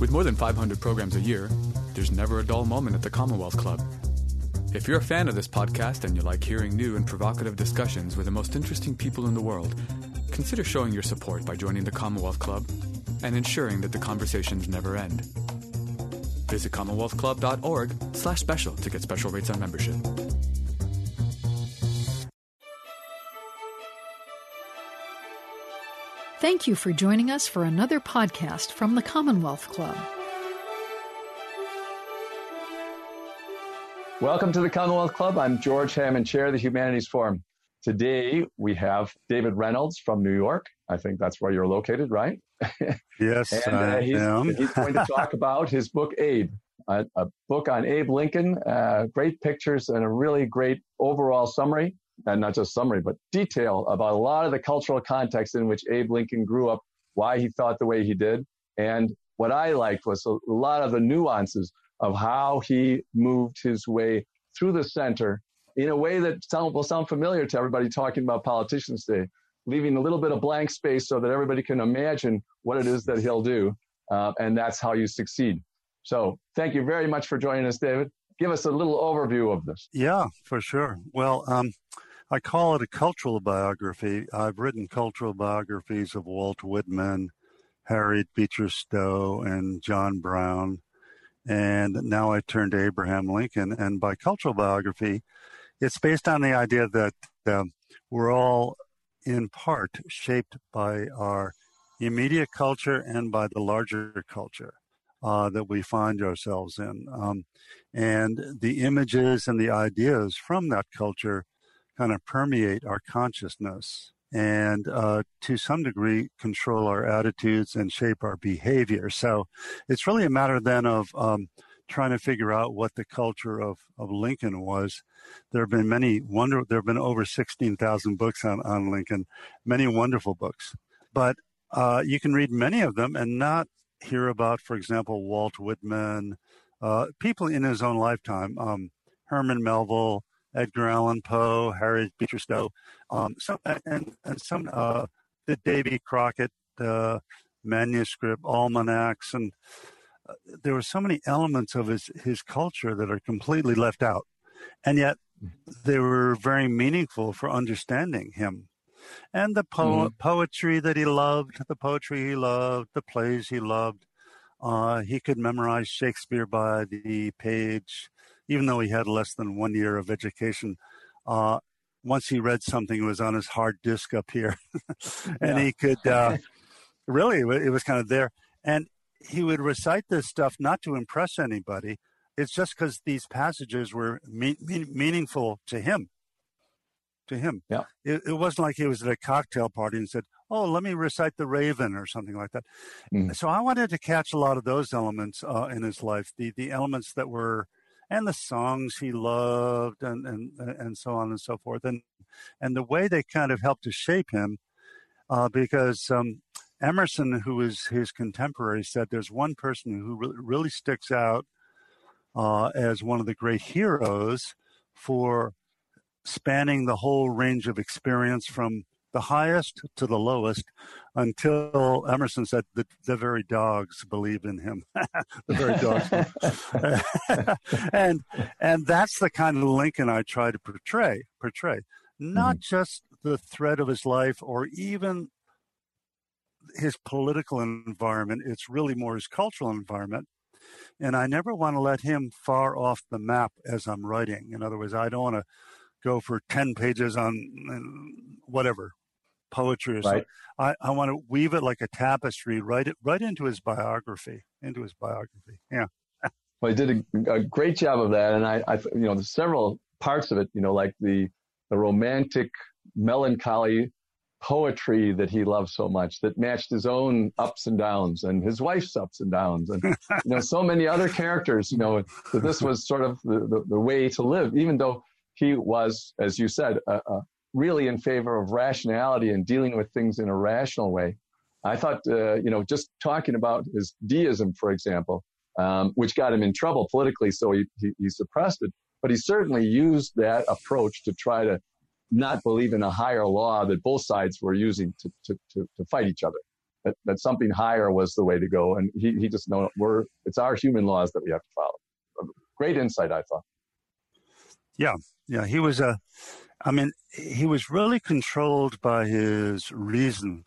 With more than 500 programs a year, there's never a dull moment at the Commonwealth Club. If you're a fan of this podcast and you like hearing new and provocative discussions with the most interesting people in the world, consider showing your support by joining the Commonwealth Club and ensuring that the conversations never end. Visit commonwealthclub.org/special to get special rates on membership. Thank you for joining us for another podcast from the Commonwealth Club. Welcome to the Commonwealth Club. I'm George Hammond, Chair of the Humanities Forum. Today, we have David Reynolds from New York. I think that's where you're located, right? Yes, and, I am. He's going to talk about his book, Abe, a book on Abe Lincoln, great pictures and a really great overall summary, and not just summary, but detail about a lot of the cultural context in which Abe Lincoln grew up, why he thought the way he did. And what I liked was a lot of the nuances of how he moved his way through the center in a way that will sound familiar to everybody talking about politicians today, leaving a little bit of blank space so that everybody can imagine what it is that he'll do, and that's how you succeed. So thank you very much for joining us, David. Give us a little overview of this. Yeah, for sure. Well, I call it a cultural biography. I've written cultural biographies of Walt Whitman, Harriet Beecher Stowe, and John Brown. And now I turn to Abraham Lincoln. And by cultural biography, it's based on the idea that we're all in part shaped by our immediate culture and by the larger culture that we find ourselves in. And the images and the ideas from that culture kind of permeate our consciousness and to some degree control our attitudes and shape our behavior. So it's really a matter then of trying to figure out what the culture of Lincoln was. There have been over 16,000 books on Lincoln, many wonderful books. But you can read many of them and not hear about, for example, Walt Whitman, people in his own lifetime, Herman Melville, Edgar Allan Poe, Harriet Beecher Stowe, some the Davy Crockett manuscript, almanacs, and there were so many elements of his culture that are completely left out, and yet they were very meaningful for understanding him. And the poetry that he loved, the poetry he loved, the plays he loved. He could memorize Shakespeare by the page, even though he had less than 1 year of education. Once he read something, it was on his hard disk up here. And he could, really, it was kind of there. And he would recite this stuff not to impress anybody. It's just because these passages were meaningful to him. Yeah. It wasn't like he was at a cocktail party and said, oh, let me recite The Raven or something like that. Mm. So I wanted to catch a lot of those elements in his life, the elements that were, and the songs he loved and so on and so forth. And the way they kind of helped to shape him, because Emerson, who is his contemporary, said there's one person who really sticks out as one of the great heroes for spanning the whole range of experience from the highest to the lowest, until Emerson said the very dogs believe in him. The very dogs. and that's the kind of Lincoln I try to portray, not just the thread of his life or even his political environment. It's really more his cultural environment. And I never want to let him far off the map as I'm writing. In other words, I don't want to go for 10 pages on whatever, poetry or something. Right. I want to weave it like a tapestry, right into his biography, Yeah. Well, he did a great job of that. And I you know, there's several parts of it, you know, like the romantic, melancholy poetry that he loved so much that matched his own ups and downs and his wife's ups and downs and, you know, so many other characters, you know, that this was sort of the way to live, even though he was, as you said, really in favor of rationality and dealing with things in a rational way. I thought, you know, just talking about his deism, for example, which got him in trouble politically, so he suppressed it. But he certainly used that approach to try to not believe in a higher law that both sides were using to fight each other. that something higher was the way to go. And he just known it's our human laws that we have to follow. Great insight, I thought. Yeah. He was he was really controlled by his reason,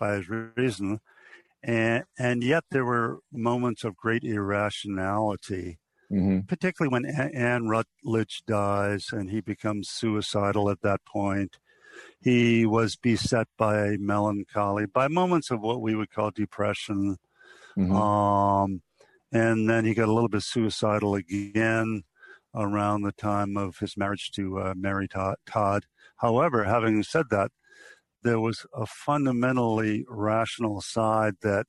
and yet there were moments of great irrationality. Mm-hmm. Particularly when Anne Rutledge dies and he becomes suicidal at that point. He was beset by melancholy, by moments of what we would call depression. Mm-hmm. And then he got a little bit suicidal again around the time of his marriage to Mary Todd. However, having said that, there was a fundamentally rational side that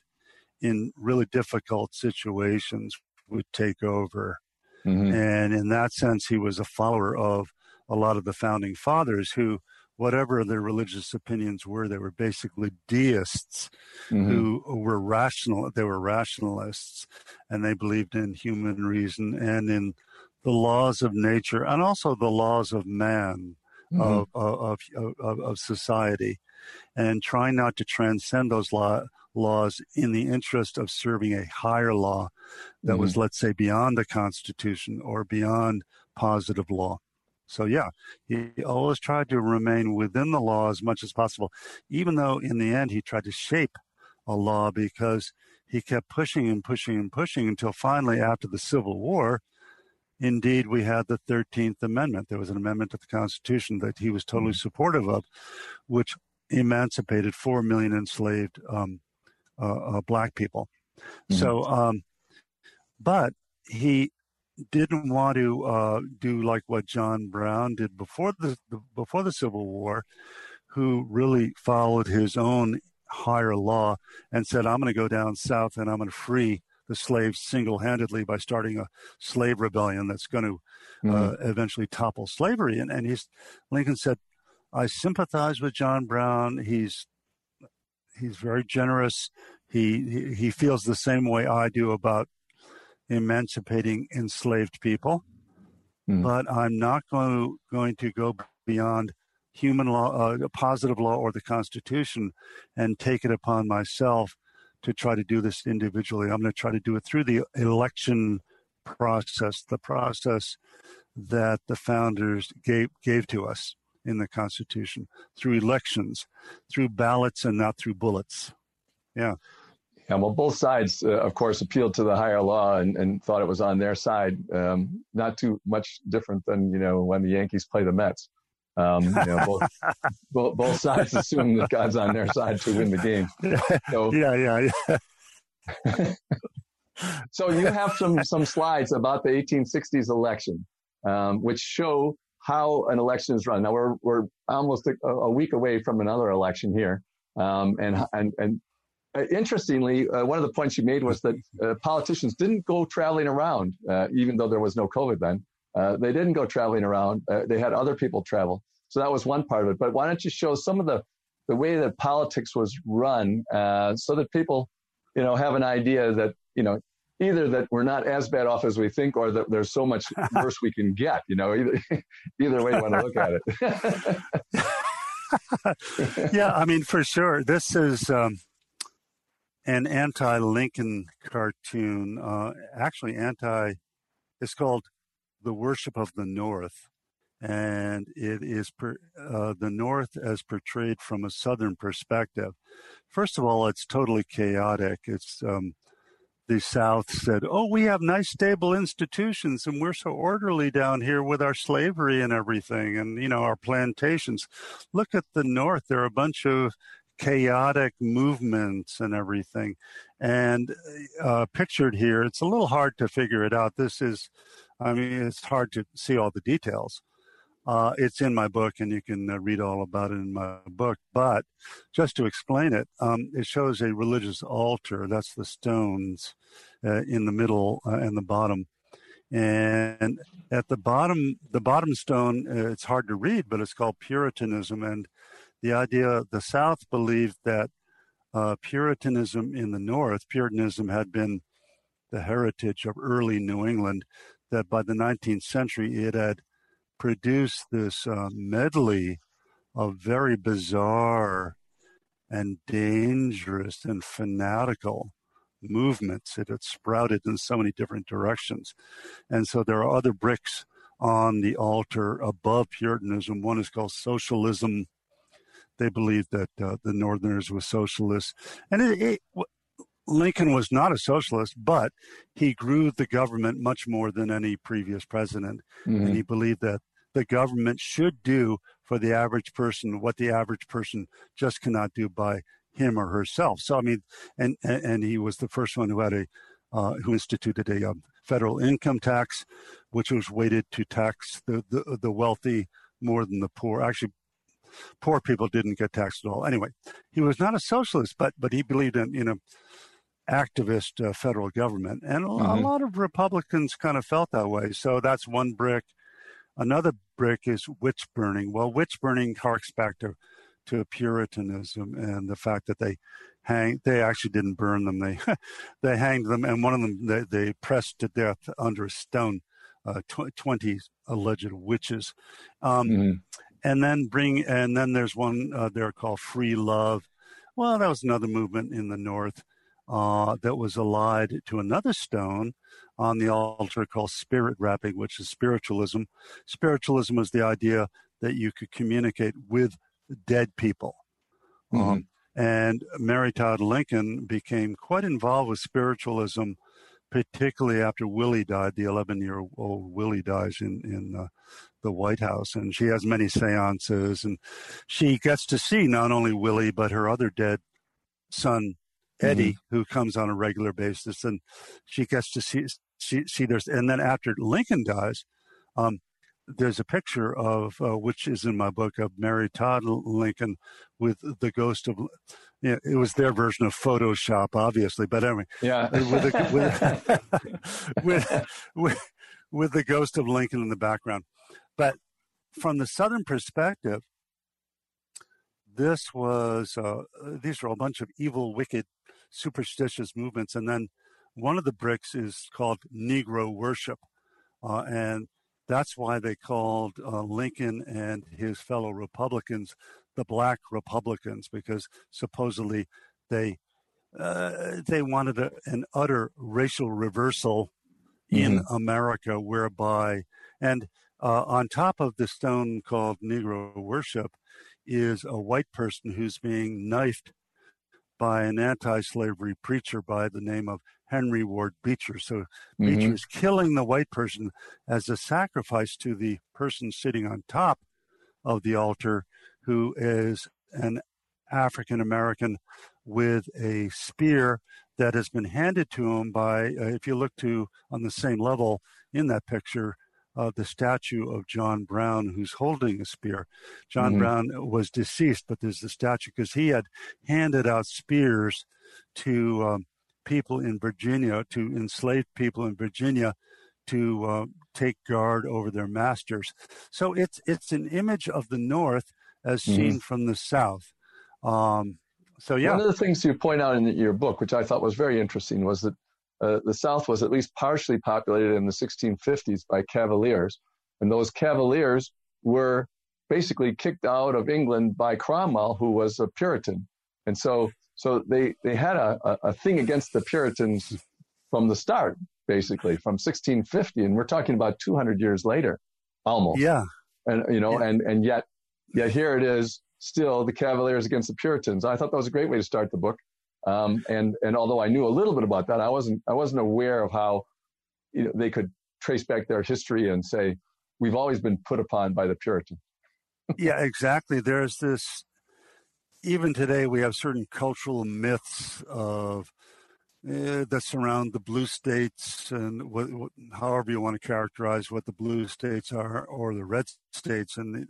in really difficult situations would take over. Mm-hmm. And in that sense, he was a follower of a lot of the founding fathers who, whatever their religious opinions were, they were basically deists. Mm-hmm. Who were rational. They were rationalists, and they believed in human reason and in the laws of nature and also the laws of man, mm-hmm. of society, and trying not to transcend those laws in the interest of serving a higher law that mm-hmm. was, let's say, beyond the Constitution or beyond positive law. So, yeah, he always tried to remain within the law as much as possible, even though in the end he tried to shape a law because he kept pushing until finally after the Civil War, indeed, we had the 13th Amendment. There was an amendment to the Constitution that he was totally supportive of, which emancipated 4 million enslaved black people. Mm-hmm. So, but he didn't want to do like what John Brown did before the Civil War, who really followed his own higher law and said, I'm going to go down south and I'm going to free the slaves single-handedly by starting a slave rebellion that's going to eventually topple slavery. And Lincoln said, I sympathize with John Brown. He's very generous. He feels the same way I do about emancipating enslaved people, but I'm not going to go beyond human law, positive law, or the Constitution, and take it upon myself to try to do this individually. I'm going to try to do it through the election process, the process that the founders gave to us in the Constitution, through elections, through ballots, and not through bullets. Yeah. Yeah, well, both sides, of course, appealed to the higher law and thought it was on their side. Not too much different than, when the Yankees play the Mets. Both sides assume that God's on their side to win the game. So, yeah. So you have some slides about the 1860s election, which show how an election is run. Now we're almost a week away from another election here, and interestingly, one of the points you made was that politicians didn't go traveling around, even though there was no COVID then. They didn't go traveling around. They had other people travel. So that was one part of it. But why don't you show some of the way that politics was run, so that people, have an idea that, either that we're not as bad off as we think, or that there's so much worse we can get, either way you want to look at it. Yeah, for sure. This is an anti-Lincoln cartoon, actually it's called The Worship of the North, and it is the North as portrayed from a Southern perspective. First of all, it's totally chaotic. It's the South said, oh, we have nice, stable institutions, and we're so orderly down here with our slavery and everything, and, our plantations. Look at the North. They're a bunch of chaotic movements and everything. And pictured here, it's a little hard to figure it out. It's hard to see all the details. It's in my book, and you can read all about it in my book. But just to explain it, it shows a religious altar. That's the stones in the middle and the bottom. And at the bottom stone, it's hard to read, but it's called Puritanism. And the idea, the South believed that Puritanism in the North, Puritanism had been the heritage of early New England, that by the 19th century, it had produced this medley of very bizarre and dangerous and fanatical movements. It had sprouted in so many different directions. And so there are other bricks on the altar above Puritanism. One is called socialism. They believed that the Northerners were socialists. And Lincoln was not a socialist, but he grew the government much more than any previous president. Mm-hmm. And he believed that the government should do for the average person what the average person just cannot do by him or herself. So, I mean, and he was the first one who had a, who instituted a federal income tax, which was weighted to tax the wealthy more than the poor. Actually, poor people didn't get taxed at all. Anyway, he was not a socialist, but he believed in a activist federal government. And a lot of Republicans kind of felt that way. So that's one brick. Another brick is witch burning. Well, witch burning harks back to Puritanism and the fact that they actually didn't burn them. They hanged them, and one of them they pressed to death under a stone, 20 alleged witches. And then there's one there called free love. Well, that was another movement in the North that was allied to another stone on the altar called spirit rapping, which is spiritualism. Spiritualism is the idea that you could communicate with dead people. And Mary Todd Lincoln became quite involved with spiritualism, particularly after Willie died. The 11-year-old Willie dies in the White House, and she has many seances, and she gets to see not only Willie, but her other dead son, Eddie, who comes on a regular basis, and she gets to see there's, and then after Lincoln dies, there's a picture of, which is in my book, of Mary Todd Lincoln with the ghost of, you know, it was their version of Photoshop, obviously, but anyway, with the ghost of Lincoln in the background. But from the Southern perspective, this was, these are a bunch of evil, wicked, superstitious movements. And then one of the bricks is called Negro worship. And that's why they called Lincoln and his fellow Republicans the Black Republicans, because supposedly they wanted an utter racial reversal in America, whereby, and on top of the stone called Negro worship is a white person who's being knifed by an anti-slavery preacher by the name of Henry Ward Beecher. So Beecher's killing the white person as a sacrifice to the person sitting on top of the altar, who is an African American with a spear that has been handed to him by, if you look to on the same level in that picture, the statue of John Brown, who's holding a spear. John Brown was deceased, but there's the statue because he had handed out spears to people in Virginia, to enslaved people in Virginia, to take guard over their masters. So it's an image of the North as seen from the South. So yeah. One of the things you point out in your book, which I thought was very interesting, was that the South was at least partially populated in the 1650s by Cavaliers, and those Cavaliers were basically kicked out of England by Cromwell, who was a Puritan, and so they had a thing against the Puritans from the start, basically from 1650, and we're talking about 200 years later, almost. Yeah, and you know, and yet here it is, still the Cavaliers against the Puritans. I thought that was a great way to start the book. And although I knew a little bit about that, I wasn't aware of how, you know, they could trace back their history and say, we've always been put upon by the Puritans. Yeah, exactly. There's this, even today we have certain cultural myths of that surround the blue states, and however you want to characterize what the blue states are or the red states, and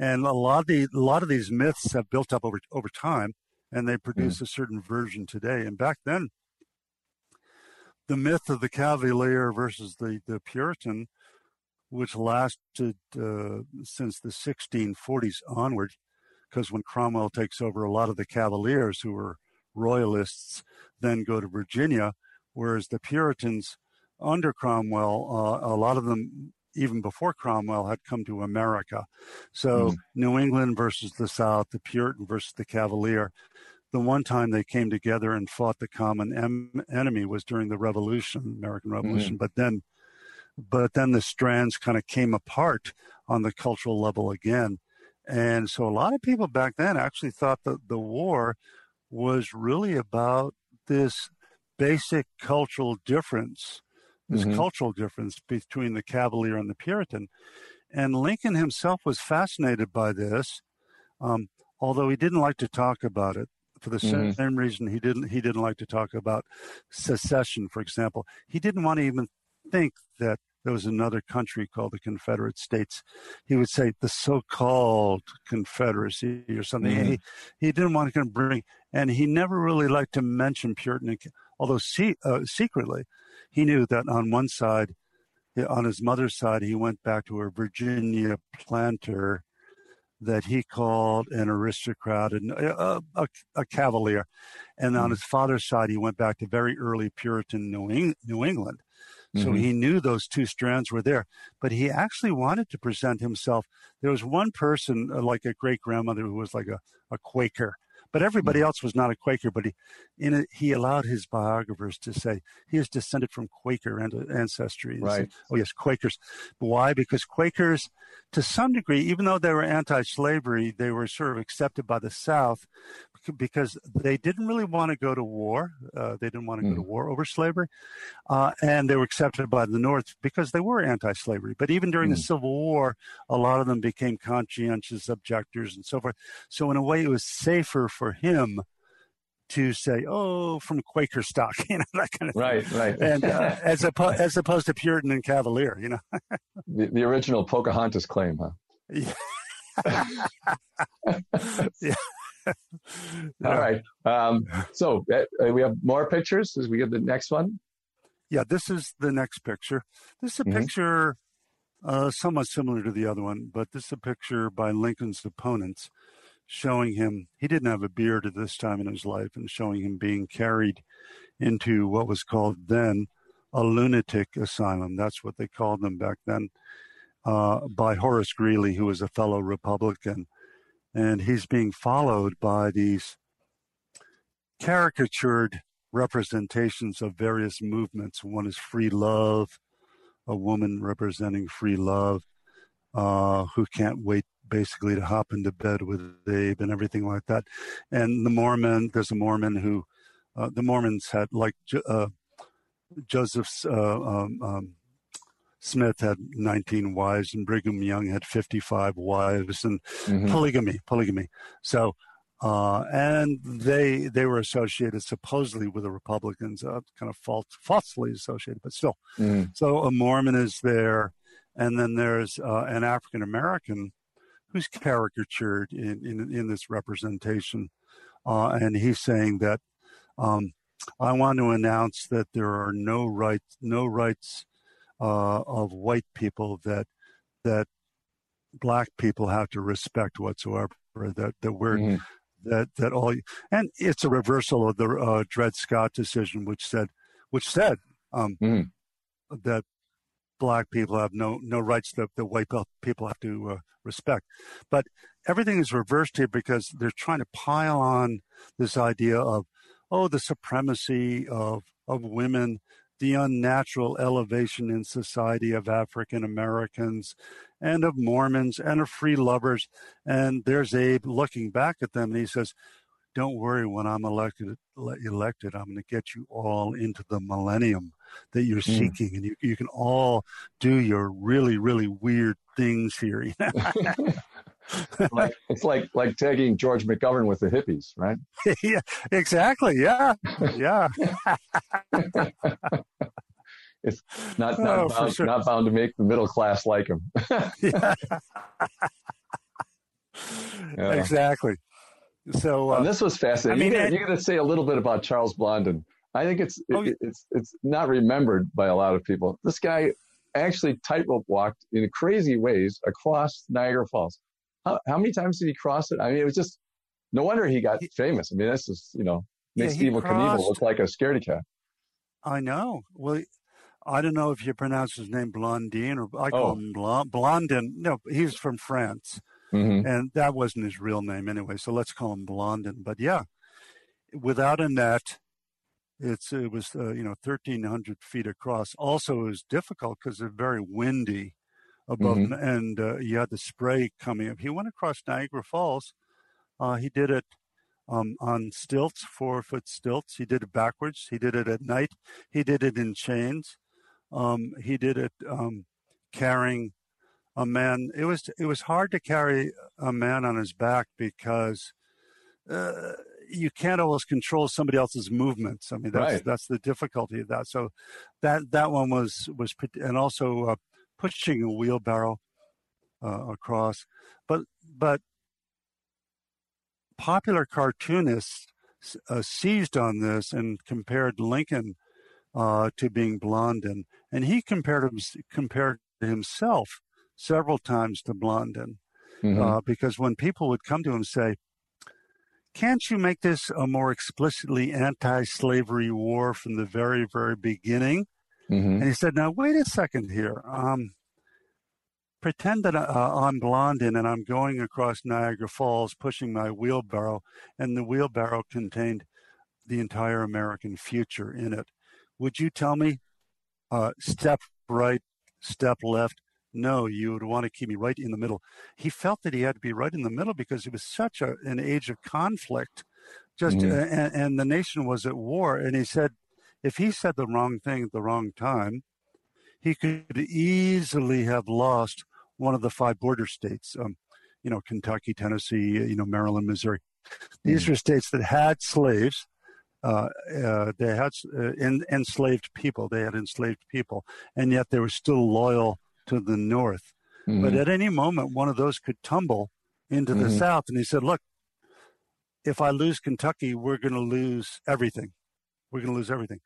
a lot of these myths have built up over time. And they produce a certain version today. And back then, the myth of the Cavalier versus the Puritan, which lasted since the 1640s onward, because when Cromwell takes over, a lot of the Cavaliers, who were royalists, then go to Virginia, whereas the Puritans under Cromwell, a lot of them even before Cromwell, had come to America. So New England versus the South, the Puritan versus the Cavalier. The one time they came together and fought the common enemy was during the Revolution, American Revolution. But then the strands kind of came apart on the cultural level again. And so a lot of people back then actually thought that the war was really about this basic cultural difference, this cultural difference between the Cavalier and the Puritan. And Lincoln himself was fascinated by this, although he didn't like to talk about it. For the same reason he didn't like to talk about secession, for example. He didn't want to even think that there was another country called the Confederate States. He would say the so-called Confederacy or something. He didn't want to bring, and he never really liked to mention Puritan, although secretly he knew that on one side, on his mother's side, he went back to a Virginia planter that he called an aristocrat and a Cavalier. And on his father's side, he went back to very early Puritan New England. So he knew those two strands were there, but he actually wanted to present himself. There was one person, like a great-grandmother, who was like a Quaker, but everybody else was not a Quaker, but he allowed his biographers to say he is descended from Quaker ancestry. Right. Said, oh, yes, Quakers. Why? Because Quakers, to some degree, even though they were anti-slavery, they were sort of accepted by the South because they didn't really want to go to war. They didn't want to go to war over slavery. And they were accepted by the North because they were anti-slavery. But even during the Civil War, a lot of them became conscientious objectors and so forth. So in a way, it was safer for him to say, oh, from Quaker stock, you know, that kind of thing. Right. And as opposed to Puritan and Cavalier, you know. the original Pocahontas claim, huh? Yeah. All right. So we have more pictures as we get the next one. Yeah, this is the next picture. This is a picture somewhat similar to the other one, but this is a picture by Lincoln's opponents, showing him, he didn't have a beard at this time in his life, and showing him being carried into what was called then a lunatic asylum. That's what they called them back then, by Horace Greeley, who was a fellow Republican. And he's being followed by these caricatured representations of various movements. One is free love, a woman representing free love, who can't wait basically to hop into bed with Abe and everything like that. And the Mormon, there's a Mormon who, the Mormons had, like Joseph Smith had 19 wives, and Brigham Young had 55 wives, and polygamy. So, and they were associated supposedly with the Republicans, kind of falsely associated, but still. So a Mormon is there, and then there's an African-American who's caricatured in this representation. And he's saying that, I want to announce that there are no rights of white people that black people have to respect whatsoever, that we're, that all, and it's a reversal of the Dred Scott decision, which said that black people have no rights that the white people have to respect. But everything is reversed here because they're trying to pile on this idea of, oh, the supremacy of women, the unnatural elevation in society of African Americans and of Mormons and of free lovers. And there's Abe looking back at them, and he says, don't worry, when I'm elected, I'm going to get you all into the millennium that you're seeking, and you can all do your really, really weird things here. You know? it's like tagging George McGovern with the hippies, right? Yeah, exactly. Yeah, yeah. It's not bound to make the middle class like him. Yeah. Yeah. Exactly. So this was fascinating. I mean, you're going to say a little bit about Charles Blondin. I think it's not remembered by a lot of people. This guy actually tightrope walked in crazy ways across Niagara Falls. How many times did he cross it? I mean, it was just no wonder he got famous. I mean, this is, you know, makes Evel Knievel look like a scaredy cat. I know. Well, I don't know if you pronounce his name Blondin, or I call him Blondin. No, he's from France, and that wasn't his real name anyway, so let's call him Blondin. But yeah, without a net, it was 1,300 feet across. Also, it was difficult because they're very windy above, and you had the spray coming up. He went across Niagara Falls. He did it on stilts, 4-foot stilts. He did it backwards. He did it at night. He did it in chains. He did it carrying a man. It was hard to carry a man on his back because you can't always control somebody else's movements. I mean, that's the difficulty of that. So that one was, and also pushing a wheelbarrow across. But popular cartoonists seized on this and compared Lincoln to being Blondin, and he compared himself several times to Blondin, because when people would come to him and say, "Can't you make this a more explicitly anti-slavery war from the very, very beginning?" And he said, "Now, wait a second here. Pretend that I'm Blondin and I'm going across Niagara Falls pushing my wheelbarrow, and the wheelbarrow contained the entire American future in it. Would you tell me, step right, step left? No, you would want to keep me right in the middle." He felt that he had to be right in the middle because it was such an age of conflict, and the nation was at war. And he said, if he said the wrong thing at the wrong time, he could easily have lost one of the 5 border states, Kentucky, Tennessee, Maryland, Missouri. These were states that had slaves. They had enslaved people. They had enslaved people, and yet they were still loyal to the North. But at any moment, one of those could tumble into the South. And he said, look, if I lose Kentucky, we're going to lose everything. We're going to lose everything.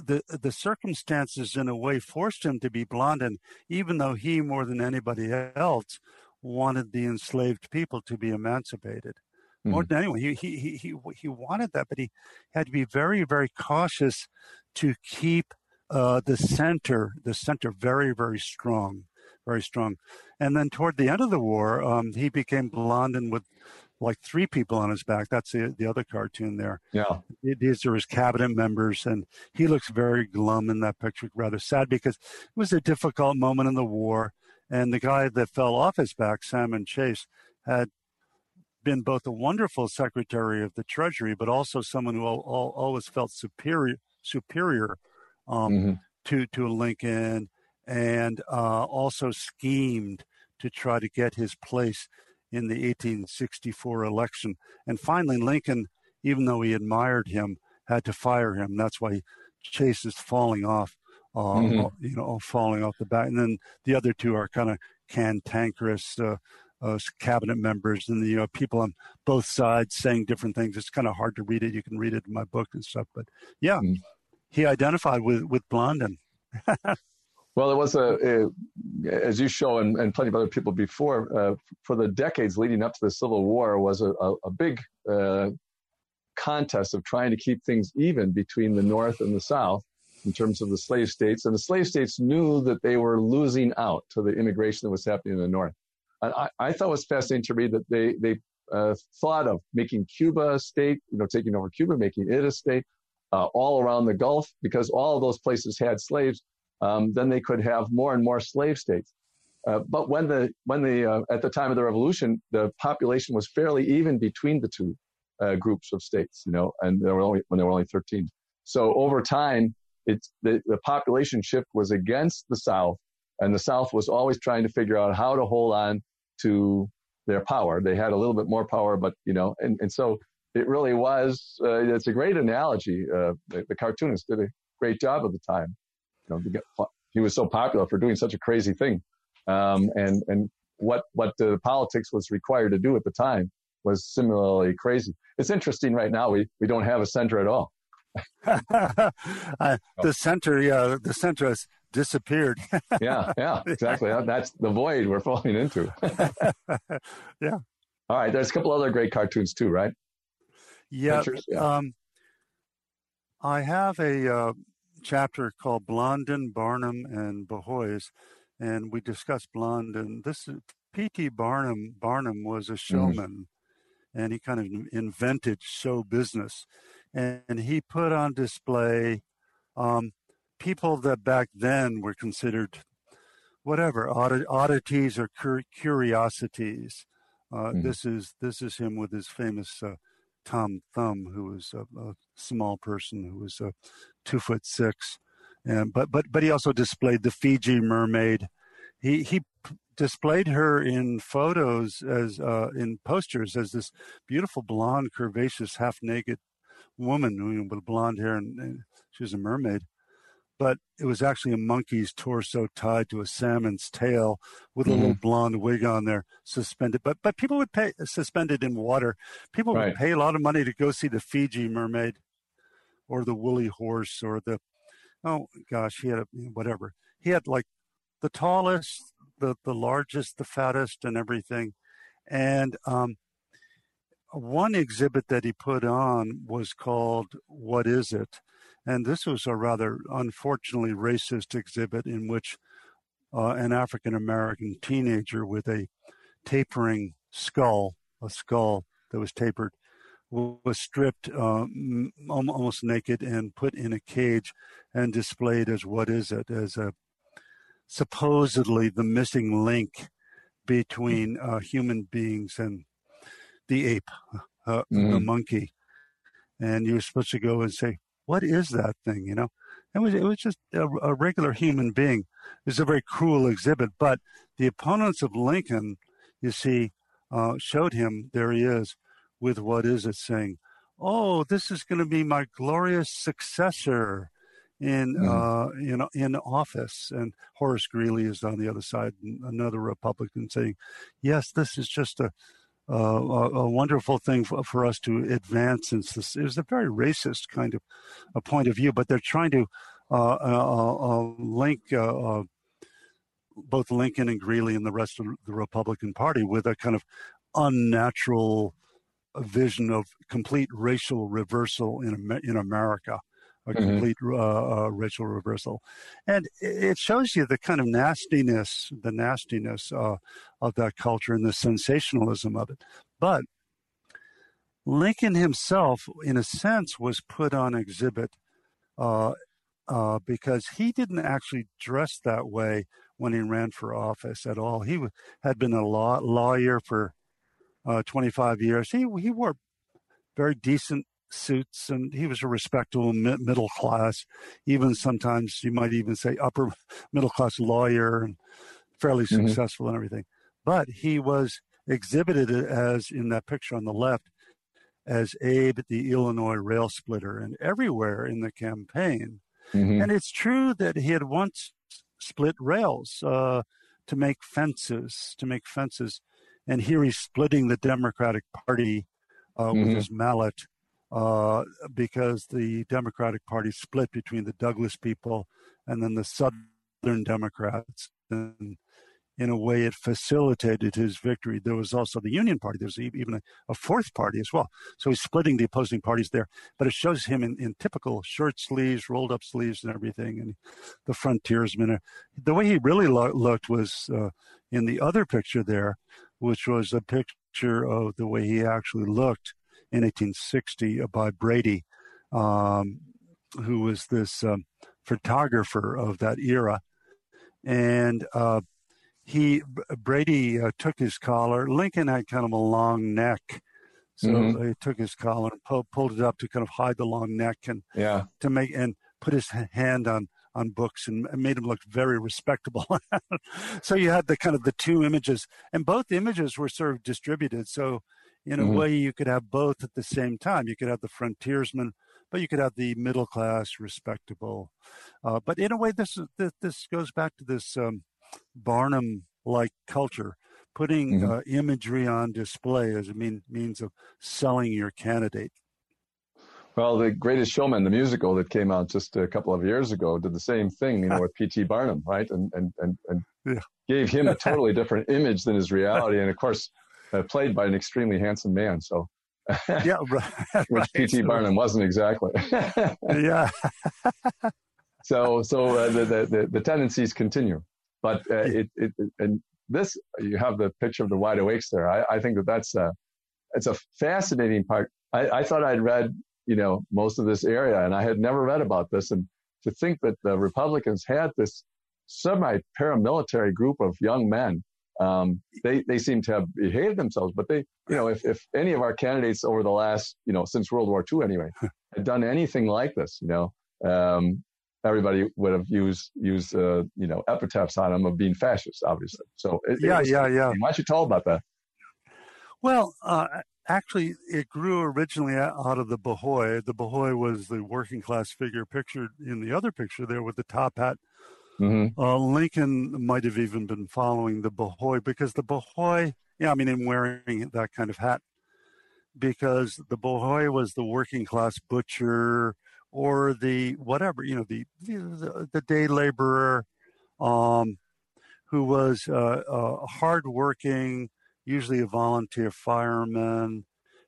The circumstances, in a way, forced him to be Blondin, even though he, more than anybody else, wanted the enslaved people to be emancipated. More than anyone, he wanted that, but he had to be very, very cautious to keep the center very, very strong, very strong. And then toward the end of the war, he became Blondin with like 3 people on his back. That's the other cartoon there. Yeah. These are his cabinet members, and he looks very glum in that picture, rather sad, because it was a difficult moment in the war, and the guy that fell off his back, Salmon Chase, had been both a wonderful Secretary of the Treasury, but also someone who always felt superior to Lincoln, and also schemed to try to get his place in the 1864 election. And finally, Lincoln, even though he admired him, had to fire him. That's why Chase is falling off, falling off the back. And then the other 2 are kind of cantankerous cabinet members, and people on both sides saying different things. It's kind of hard to read it. You can read it in my book and stuff. But yeah, he identified with Blondin. Well, it was as you show, and plenty of other people before, for the decades leading up to the Civil War, was a big contest of trying to keep things even between the North and the South in terms of the slave states. And the slave states knew that they were losing out to the immigration that was happening in the North. And I thought it was fascinating to read that they thought of making Cuba a state, taking over Cuba, making it a state, all around the Gulf, because all of those places had slaves. Then they could have more and more slave states. But when the at the time of the Revolution, the population was fairly even between the 2 groups of states, and there were only 13. So over time, the population shift was against the South, and the South was always trying to figure out how to hold on to their power. They had a little bit more power, but and so it really was. It's a great analogy. The cartoonist did a great job at the time. He was so popular for doing such a crazy thing, and what the politics was required to do at the time was similarly crazy. It's interesting right now we don't have a center at all. The center has disappeared. yeah, exactly. That's the void we're falling into. Yeah. All right. There's a couple other great cartoons too, right? Yeah. I have a. chapter called Blondin, Barnum, and Bohoys, and we discussed Blondin. This P.T. Barnum was a showman, and he kind of invented show business, and he put on display people that back then were considered whatever oddities or curiosities. This is him with his famous Tom Thumb, who was a small person who was 2'6", and but he also displayed the Fiji mermaid. He displayed her in photos as in posters as this beautiful blonde, curvaceous, half-naked woman with blonde hair, and she was a mermaid. But it was actually a monkey's torso tied to a salmon's tail with a little blonde wig on there, suspended. But people would pay, suspended in water. People would pay a lot of money to go see the Fiji mermaid, or the woolly horse, or the, oh gosh, he had a, whatever. He had like the tallest, the largest, the fattest, and everything. And one exhibit that he put on was called "What Is It?" And this was a rather unfortunately racist exhibit in which an African-American teenager with a tapering skull, a skull that was tapered, was stripped almost naked and put in a cage and displayed as "What Is It?" as a supposedly the missing link between human beings and the ape, the monkey. And you're supposed to go and say, "What is that thing?" You know, it was just a regular human being. It was a very cruel exhibit. But the opponents of Lincoln, you see, showed him, there he is, with "What Is It?" saying, "Oh, this is going to be my glorious successor in office." And Horace Greeley is on the other side, another Republican, saying, "Yes, this is just a wonderful thing for us to advance." Since this is a very racist kind of a point of view, but they're trying to link both Lincoln and Greeley and the rest of the Republican Party with a kind of unnatural vision of complete racial reversal in America, a complete racial reversal. And it shows you the kind of nastiness of that culture and the sensationalism of it. But Lincoln himself, in a sense, was put on exhibit because he didn't actually dress that way when he ran for office at all. He had been a lawyer for 25 years. He wore very decent suits, and he was a respectable middle class, even sometimes you might even say upper middle class lawyer, and fairly successful and everything. But he was exhibited as, in that picture on the left, as Abe the Illinois rail splitter, and everywhere in the campaign. And it's true that he had once split rails to make fences, and here he's splitting the Democratic Party with his mallet, because the Democratic Party split between the Douglas people and then the Southern Democrats. And in a way, it facilitated his victory. There was also the Union Party. There's even a fourth party as well. So he's splitting the opposing parties there. But it shows him in typical shirt sleeves, rolled up sleeves and everything, and the frontiersman. The way he really looked was in the other picture there, which was a picture of the way he actually looked in 1860 by Brady, who was this photographer of that era. And Brady took his collar. Lincoln had kind of a long neck, so he took his collar and pulled it up to kind of hide the long neck, and to make, and put his hand on books, and made him look very respectable. So you had the kind of the two images, and both images were sort of distributed. So in a way, you could have both at the same time. You could have the frontiersman, but you could have the middle class, respectable. But in a way, this goes back to this Barnum-like culture, putting imagery on display as a means of selling your candidate. Well, The Greatest Showman, the musical that came out just a couple of years ago, did the same thing, with P.T. Barnum, right? And gave him a totally different image than his reality. And of course, played by an extremely handsome man, so which P.T. Barnum wasn't exactly. So the tendencies continue. But and this, you have the picture of the wide awakes there. I think that's a fascinating part. I thought I'd read, you know, most of this area, and I had never read about this. And to think that the Republicans had this semi-paramilitary group of young men, they seem to have behaved themselves. But they, you know, if any of our candidates over the last, you know, since World War II anyway, had done anything like this, you know, everybody would have used you know, epithets on them of being fascists, obviously. So yeah. Why don't you tell about that? Well, actually, it grew originally out of the bohoi. The bohoi was the working class figure pictured in the other picture there with the top hat. Mm-hmm. Lincoln might have even been following the bohoi, because the bohoi, in wearing that kind of hat, because the bohoi was the working class butcher or the whatever, you know, the day laborer, who was hardworking, usually a volunteer fireman,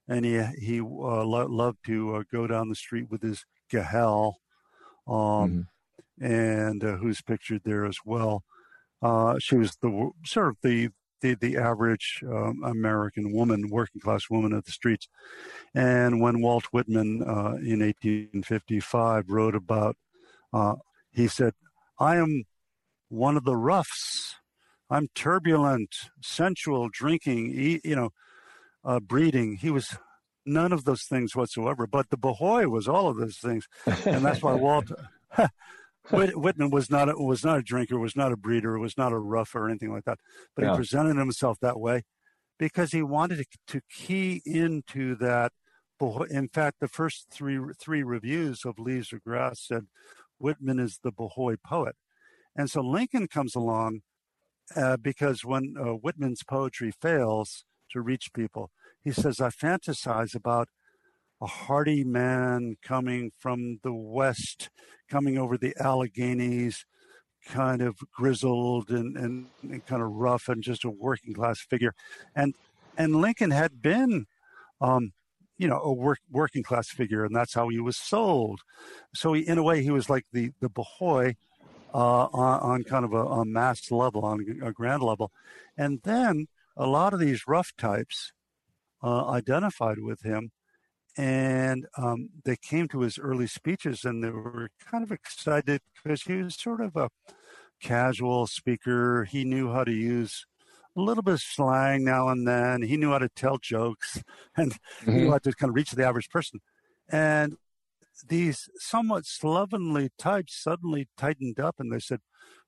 and he loved to go down the street with his gehel, mm-hmm. and who's pictured there as well. She was the sort of the average American woman, working class woman of the streets. And when Walt Whitman in 1855 wrote about, he said, "I am one of the roughs. I'm turbulent, sensual, drinking, breeding." He was none of those things whatsoever, but the bohoi was all of those things. And that's why Walt Whitman was not a drinker, was not a breeder, was not a rough or anything like that. But he presented himself that way because he wanted to key into that bohoi. In fact, the first three reviews of Leaves or Grass said Whitman is the bohoi poet. And so Lincoln comes along, because when Whitman's poetry fails to reach people, he says, "I fantasize about a hardy man coming from the West, coming over the Alleghenies, kind of grizzled and kind of rough and just a working class figure." And Lincoln had been, a working class figure, and that's how he was sold. So he, in a way, he was like the bohoi, on kind of a mass level, on a grand level. And then a lot of these rough types identified with him, and they came to his early speeches, and they were kind of excited because he was sort of a casual speaker. He knew how to use a little bit of slang now and then. He knew how to tell jokes, and mm-hmm. he knew how to kind of reach the average person. And these somewhat slovenly types suddenly tightened up, and they said,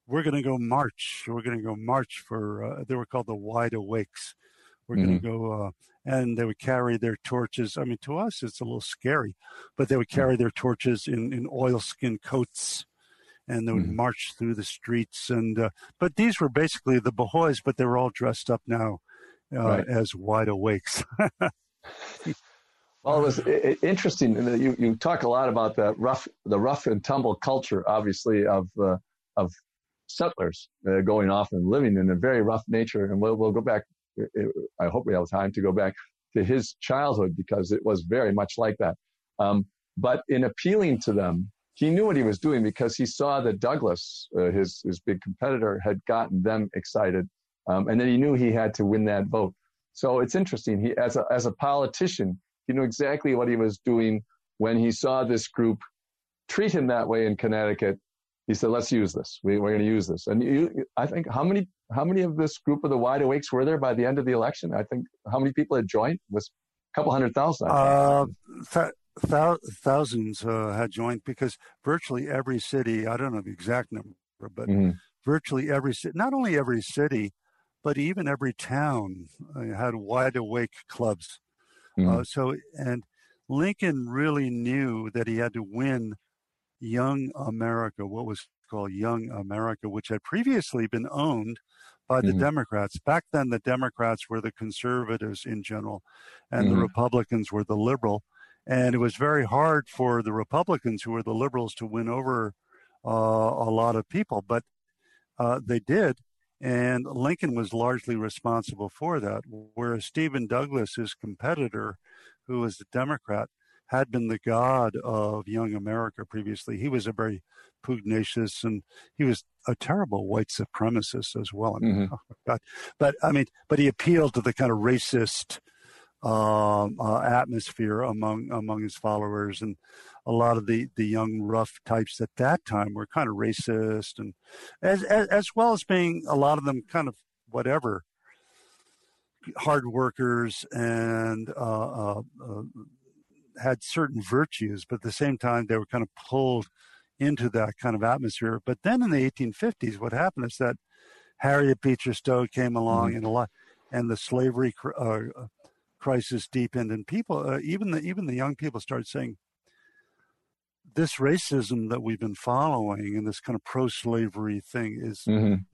"We're going to go march. We're going to go march for," they were called the Wide Awakes. We're mm-hmm. going to go, and they would carry their torches. I mean, to us, it's a little scary, but they would carry their torches in oilskin coats, and they would mm-hmm. march through the streets. And but these were basically the Bohois, but they were all dressed up now as Wide Awakes. Well, it was interesting. You talk a lot about the rough and tumble culture, obviously, of settlers going off and living in a very rough nature. And we'll go back. I hope we have time to go back to his childhood, because it was very much like that. But in appealing to them, he knew what he was doing, because he saw that Douglas, his big competitor, had gotten them excited, and then he knew he had to win that vote. So it's interesting. He, as a politician, he knew exactly what he was doing when he saw this group treat him that way in Connecticut. He said, "Let's use this. We're going to use this." And I think how many of this group of the Wide Awakes were there by the end of the election? I think how many people had joined? It was a couple 100,000. Thousands had joined, because virtually every city, I don't know the exact number, but mm-hmm. virtually every city, not only every city, but even every town had Wide Awake clubs. Mm-hmm. And Lincoln really knew that he had to win young America, what was called young America, which had previously been owned by the mm-hmm. Democrats. Back then, the Democrats were the conservatives in general, and mm-hmm. the Republicans were the liberal. And it was very hard for the Republicans, who were the liberals, to win over a lot of people, but they did. And Lincoln was largely responsible for that, whereas Stephen Douglas, his competitor, who was a Democrat, had been the god of young America previously. He was a very pugnacious, and he was a terrible white supremacist as well. I mean, mm-hmm. oh God. But I mean, but he appealed to the kind of racist atmosphere among his followers, and a lot of the young rough types at that time were kind of racist, and as well as being a lot of them kind of whatever hard workers and had certain virtues, but at the same time they were kind of pulled into that kind of atmosphere. But then in the 1850s, what happened is that Harriet Beecher Stowe came along, mm-hmm. and the slavery crisis deepened, and people, even the young people, started saying, this racism that we've been following and this kind of pro-slavery thing is wrong.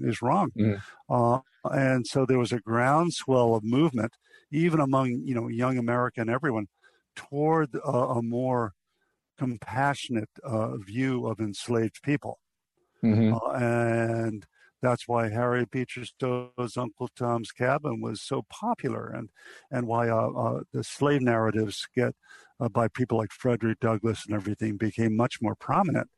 Mm-hmm. And so there was a groundswell of movement, even among young America and everyone, toward a more compassionate view of enslaved people, mm-hmm. And that's why Harriet Beecher Stowe's Uncle Tom's Cabin was so popular, and why the slave narratives by people like Frederick Douglass and everything became much more prominent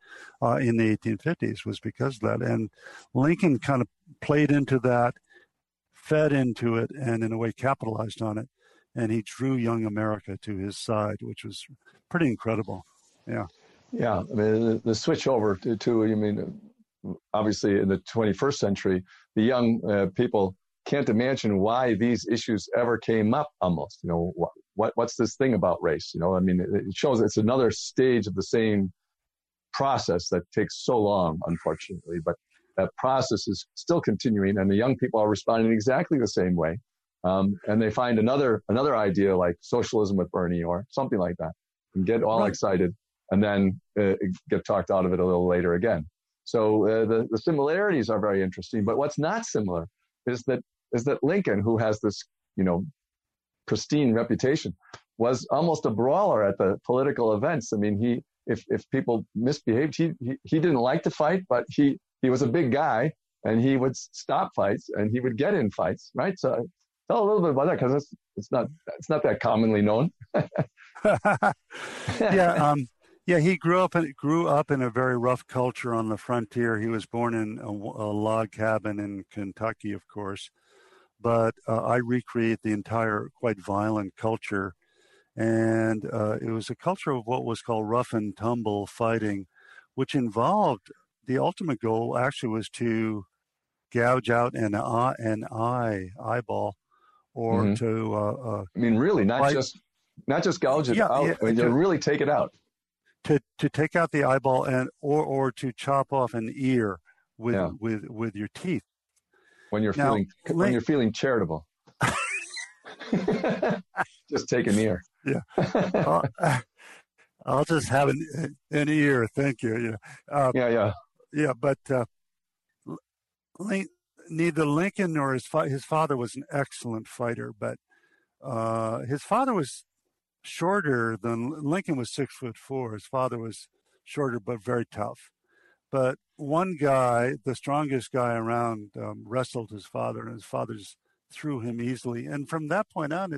in the 1850s, was because of that. And Lincoln kind of played into that, fed into it, and in a way capitalized on it. And he drew young America to his side, which was pretty incredible. Yeah. Yeah. I mean, the switch over to you mean, obviously, in the 21st century, the young people can't imagine why these issues ever came up. Almost, what's this thing about race? I mean, it shows it's another stage of the same process that takes so long, unfortunately. But that process is still continuing, and the young people are responding exactly the same way. And they find another idea like socialism with Bernie or something like that, and get all excited, and then get talked out of it a little later again. So the similarities are very interesting, but what's not similar is that Lincoln, who has this, pristine reputation, was almost a brawler at the political events. I mean, if people misbehaved, he didn't like to fight, but he was a big guy, and he would stop fights, and he would get in fights, right? So tell a little bit about that, because it's not that commonly known. Yeah, he grew up in a very rough culture on the frontier. He was born in a log cabin in Kentucky, of course, but I recreate the entire quite violent culture, and it was a culture of what was called rough and tumble fighting, which involved, the ultimate goal actually was to gouge out an eyeball, or mm-hmm. to really not just gouge it out, really take it out. To take out the eyeball, and or to chop off an ear with your teeth. When you're feeling charitable, just take an ear. Yeah, I'll just have an ear. Thank you. Yeah. Yeah. But neither Lincoln nor his father was an excellent fighter, but his father was shorter than Lincoln. Was 6'4". His father was shorter, but very tough. But one guy, the strongest guy around, wrestled his father, and his father just threw him easily. And from that point on,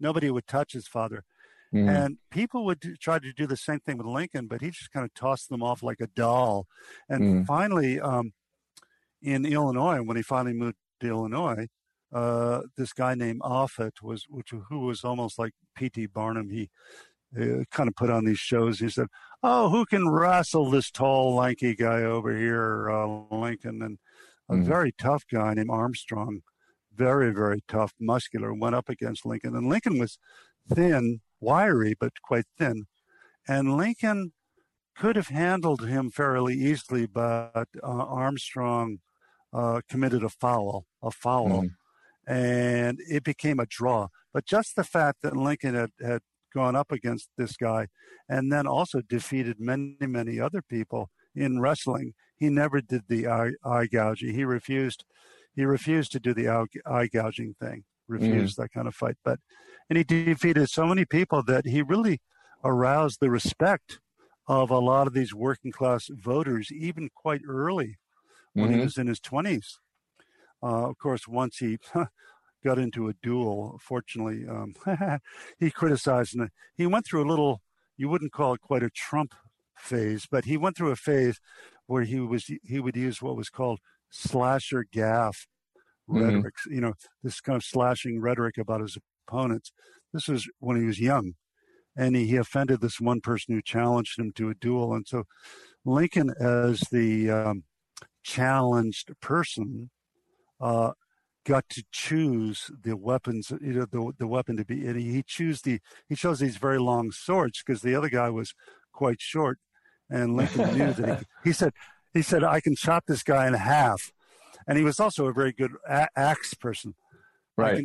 nobody would touch his father. Mm-hmm. And people would try to do the same thing with Lincoln, but he just kind of tossed them off like a doll. And mm-hmm. finally, in Illinois, when he finally moved to Illinois, this guy named Offutt who was almost like P.T. Barnum. He kind of put on these shows. He said, "Oh, who can wrestle this tall, lanky guy over here, Lincoln?" And a mm-hmm. very tough guy named Armstrong, very, very tough, muscular, went up against Lincoln. And Lincoln was thin, wiry, but quite thin. And Lincoln could have handled him fairly easily, but Armstrong committed a foul. Mm-hmm. And it became a draw. But just the fact that Lincoln had gone up against this guy, and then also defeated many, many other people in wrestling, he never did the eye gouging. He refused to do the eye gouging thing, refused that kind of fight. And he defeated so many people that he really aroused the respect of a lot of these working class voters, even quite early when he was in his 20s. Of course, once he got into a duel. Fortunately, he criticized, and he went through a little, you wouldn't call it quite a Trump phase, but he went through a phase where he would use what was called slasher gaff rhetoric, you know, this kind of slashing rhetoric about his opponents. This was when he was young, and he offended this one person who challenged him to a duel. And so Lincoln, as the challenged person, got to choose the weapons, you know, the weapon to be, and he chose these very long swords because the other guy was quite short, and Lincoln knew that he said, I can chop this guy in half. And he was also a very good axe person. Right.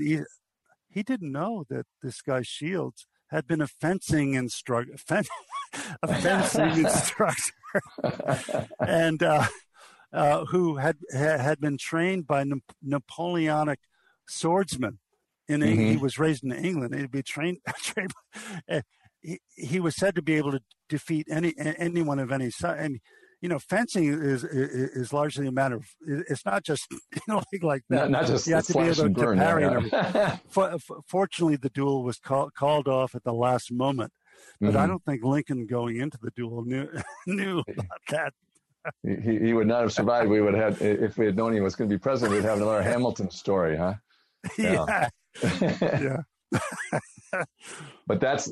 He didn't know that this guy Shields had been a fencing instructor, and who had been trained by Napoleonic swordsmen. In he was raised in England. He'd be trained. He was said to be able to defeat anyone of any size. And, you know, fencing is largely a matter of, it's not just, you know, like that. Not just you have to be able to parry. Fortunately, the duel was called off at the last moment. But I don't think Lincoln going into the duel knew about that. He would not have survived. We would have, if we had known he was going to be president, we'd have another Hamilton story, huh? Yeah. Yeah. But that's,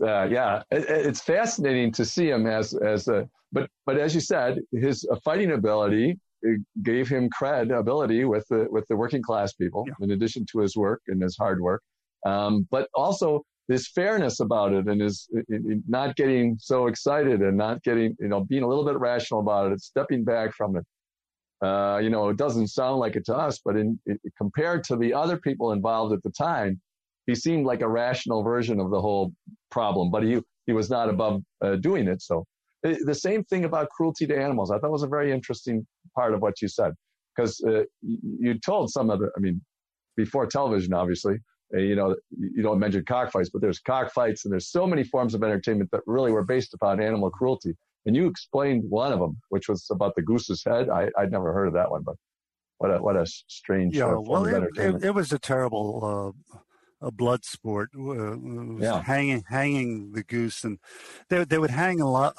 it's fascinating to see him but as you said, his fighting ability gave him credibility with the working class people, in addition to his work and his hard work. But also this fairness about it, and his not getting so excited and not getting, being a little bit rational about it, stepping back from it. It doesn't sound like it to us, but compared to the other people involved at the time, he seemed like a rational version of the whole problem, but he was not above doing it. So the same thing about cruelty to animals. I thought was a very interesting part of what you said, because you told some of the, before television, obviously, you don't mention cockfights, but there's cockfights and there's so many forms of entertainment that really were based upon animal cruelty. And you explained one of them, which was about the goose's head. I'd never heard of that one, but what a strange form of entertainment. It was a terrible blood sport. Hanging the goose, and they would hang a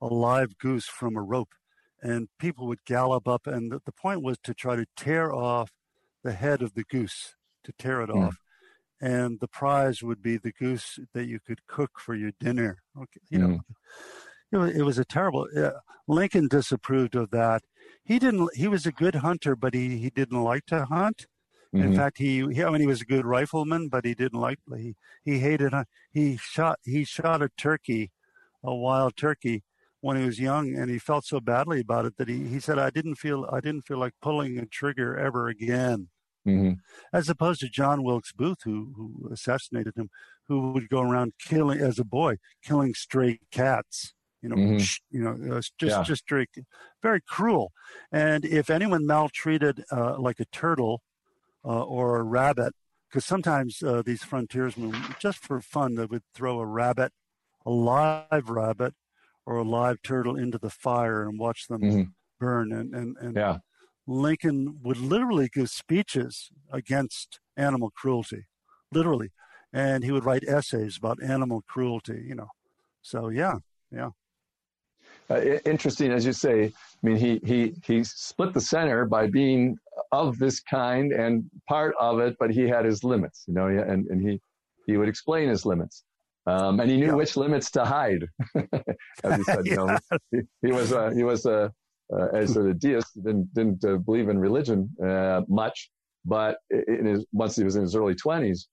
live goose from a rope, and people would gallop up, and the point was to try to tear off the head of the goose. To tear it off, and the prize would be the goose that you could cook for your dinner. Okay, it was a terrible. Lincoln disapproved of that. He didn't. He was a good hunter, but he didn't like to hunt. In fact, he was a good rifleman, but he didn't like. He hated. He shot a turkey, a wild turkey, when he was young, and he felt so badly about it that he said, I didn't feel like pulling a trigger ever again. As opposed to John Wilkes Booth, who assassinated him, who would go around killing stray cats, just stray, very cruel. And if anyone maltreated like a turtle or a rabbit, because sometimes these frontiersmen, just for fun, they would throw a live rabbit or a live turtle into the fire and watch them burn. And Lincoln would literally give speeches against animal cruelty, literally. And he would write essays about animal cruelty, So, yeah. Interesting, as you say. He split the center by being of this kind and part of it, but he had his limits, and he would explain his limits. And he knew which limits to hide. As you said, as a deist, didn't believe in religion much, but once he was in his early 20s,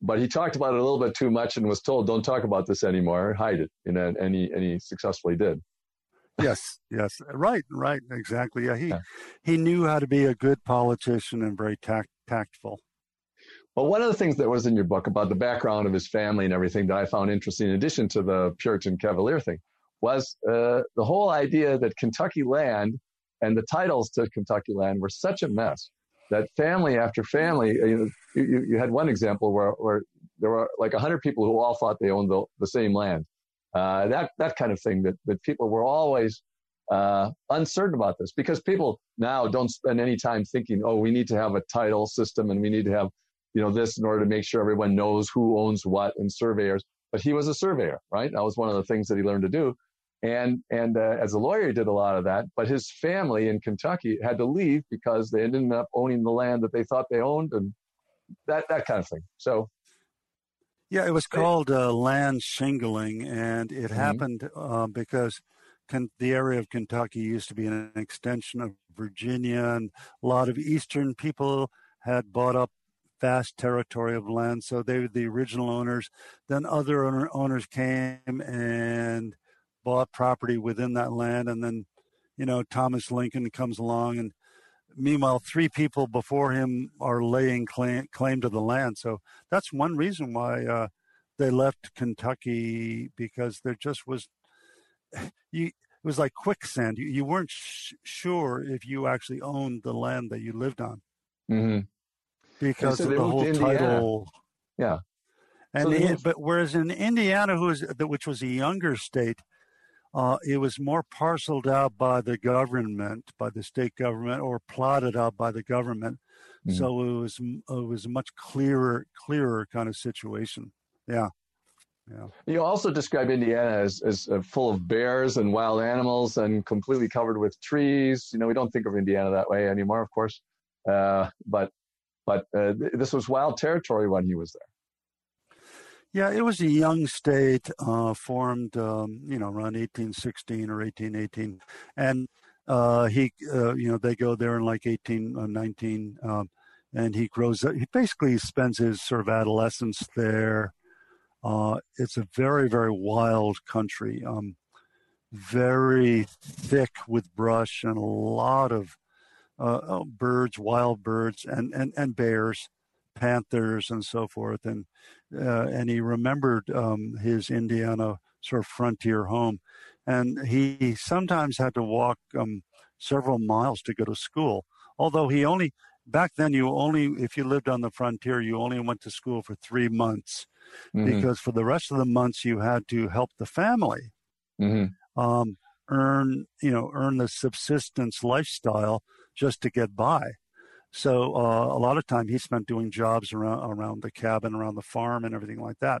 but he talked about it a little bit too much and was told, "Don't talk about this anymore, hide it." And he successfully did. Yes, right, exactly. Yeah, he knew how to be a good politician and very tactful. Well, one of the things that was in your book about the background of his family and everything that I found interesting, in addition to the Puritan Cavalier thing, was the whole idea that Kentucky land and the titles to Kentucky land were such a mess that family after family, you had one example where there were like 100 people who all thought they owned the same land. That kind of thing, that people were always uncertain about this, because people now don't spend any time thinking, oh, we need to have a title system and we need to have, you know, this in order to make sure everyone knows who owns what and surveyors. But he was a surveyor, right? That was one of the things that he learned to do. And as a lawyer, he did a lot of that. But his family in Kentucky had to leave because they ended up owning the land that they thought they owned and that kind of thing. So, yeah, it was called land shingling, and it happened because the area of Kentucky used to be an extension of Virginia, and a lot of Eastern people had bought up vast territory of land. So they were the original owners. Then other owners came and bought property within that land. And then, you know, Thomas Lincoln comes along, and meanwhile, three people before him are laying claim to the land. So that's one reason why they left Kentucky, because there just was, it was like quicksand. You weren't sure if you actually owned the land that you lived on. Mm-hmm. Because of the whole title. Yeah. But whereas in Indiana, which was a younger state, it was more parceled out by the government, by the state government, or plotted out by the government. Mm-hmm. So it was a much clearer kind of situation. Yeah. Yeah. You also describe Indiana as full of bears and wild animals and completely covered with trees. You know, we don't think of Indiana that way anymore, of course. But this was wild territory when he was there. Yeah, it was a young state formed, around 1816 or 1818. And they go there in like 1819, and he grows up. He basically spends his sort of adolescence there. It's a very, very wild country, very thick with brush and a lot of birds, wild birds, and bears, panthers, and so forth. And he remembered his Indiana sort of frontier home. And he sometimes had to walk several miles to go to school. Although back then if you lived on the frontier, you only went to school for 3 months, mm-hmm. because for the rest of the months you had to help the family, mm-hmm. earn the subsistence lifestyle just to get by. So a lot of time he spent doing jobs around the cabin, around the farm and everything like that.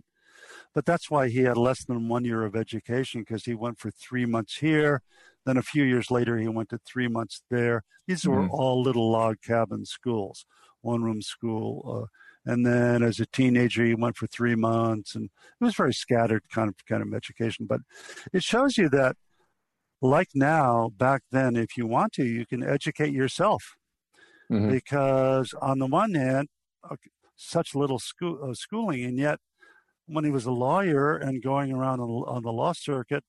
But that's why he had less than 1 year of education, because he went for 3 months here. Then a few years later, he went to 3 months there. These mm-hmm. were all little log cabin schools, one-room school. And then as a teenager, he went for 3 months. And it was very scattered kind of education. But it shows you that, like now, back then, if you want to, you can educate yourself, mm-hmm. because on the one hand, such little schooling, and yet when he was a lawyer and going around on the law circuit,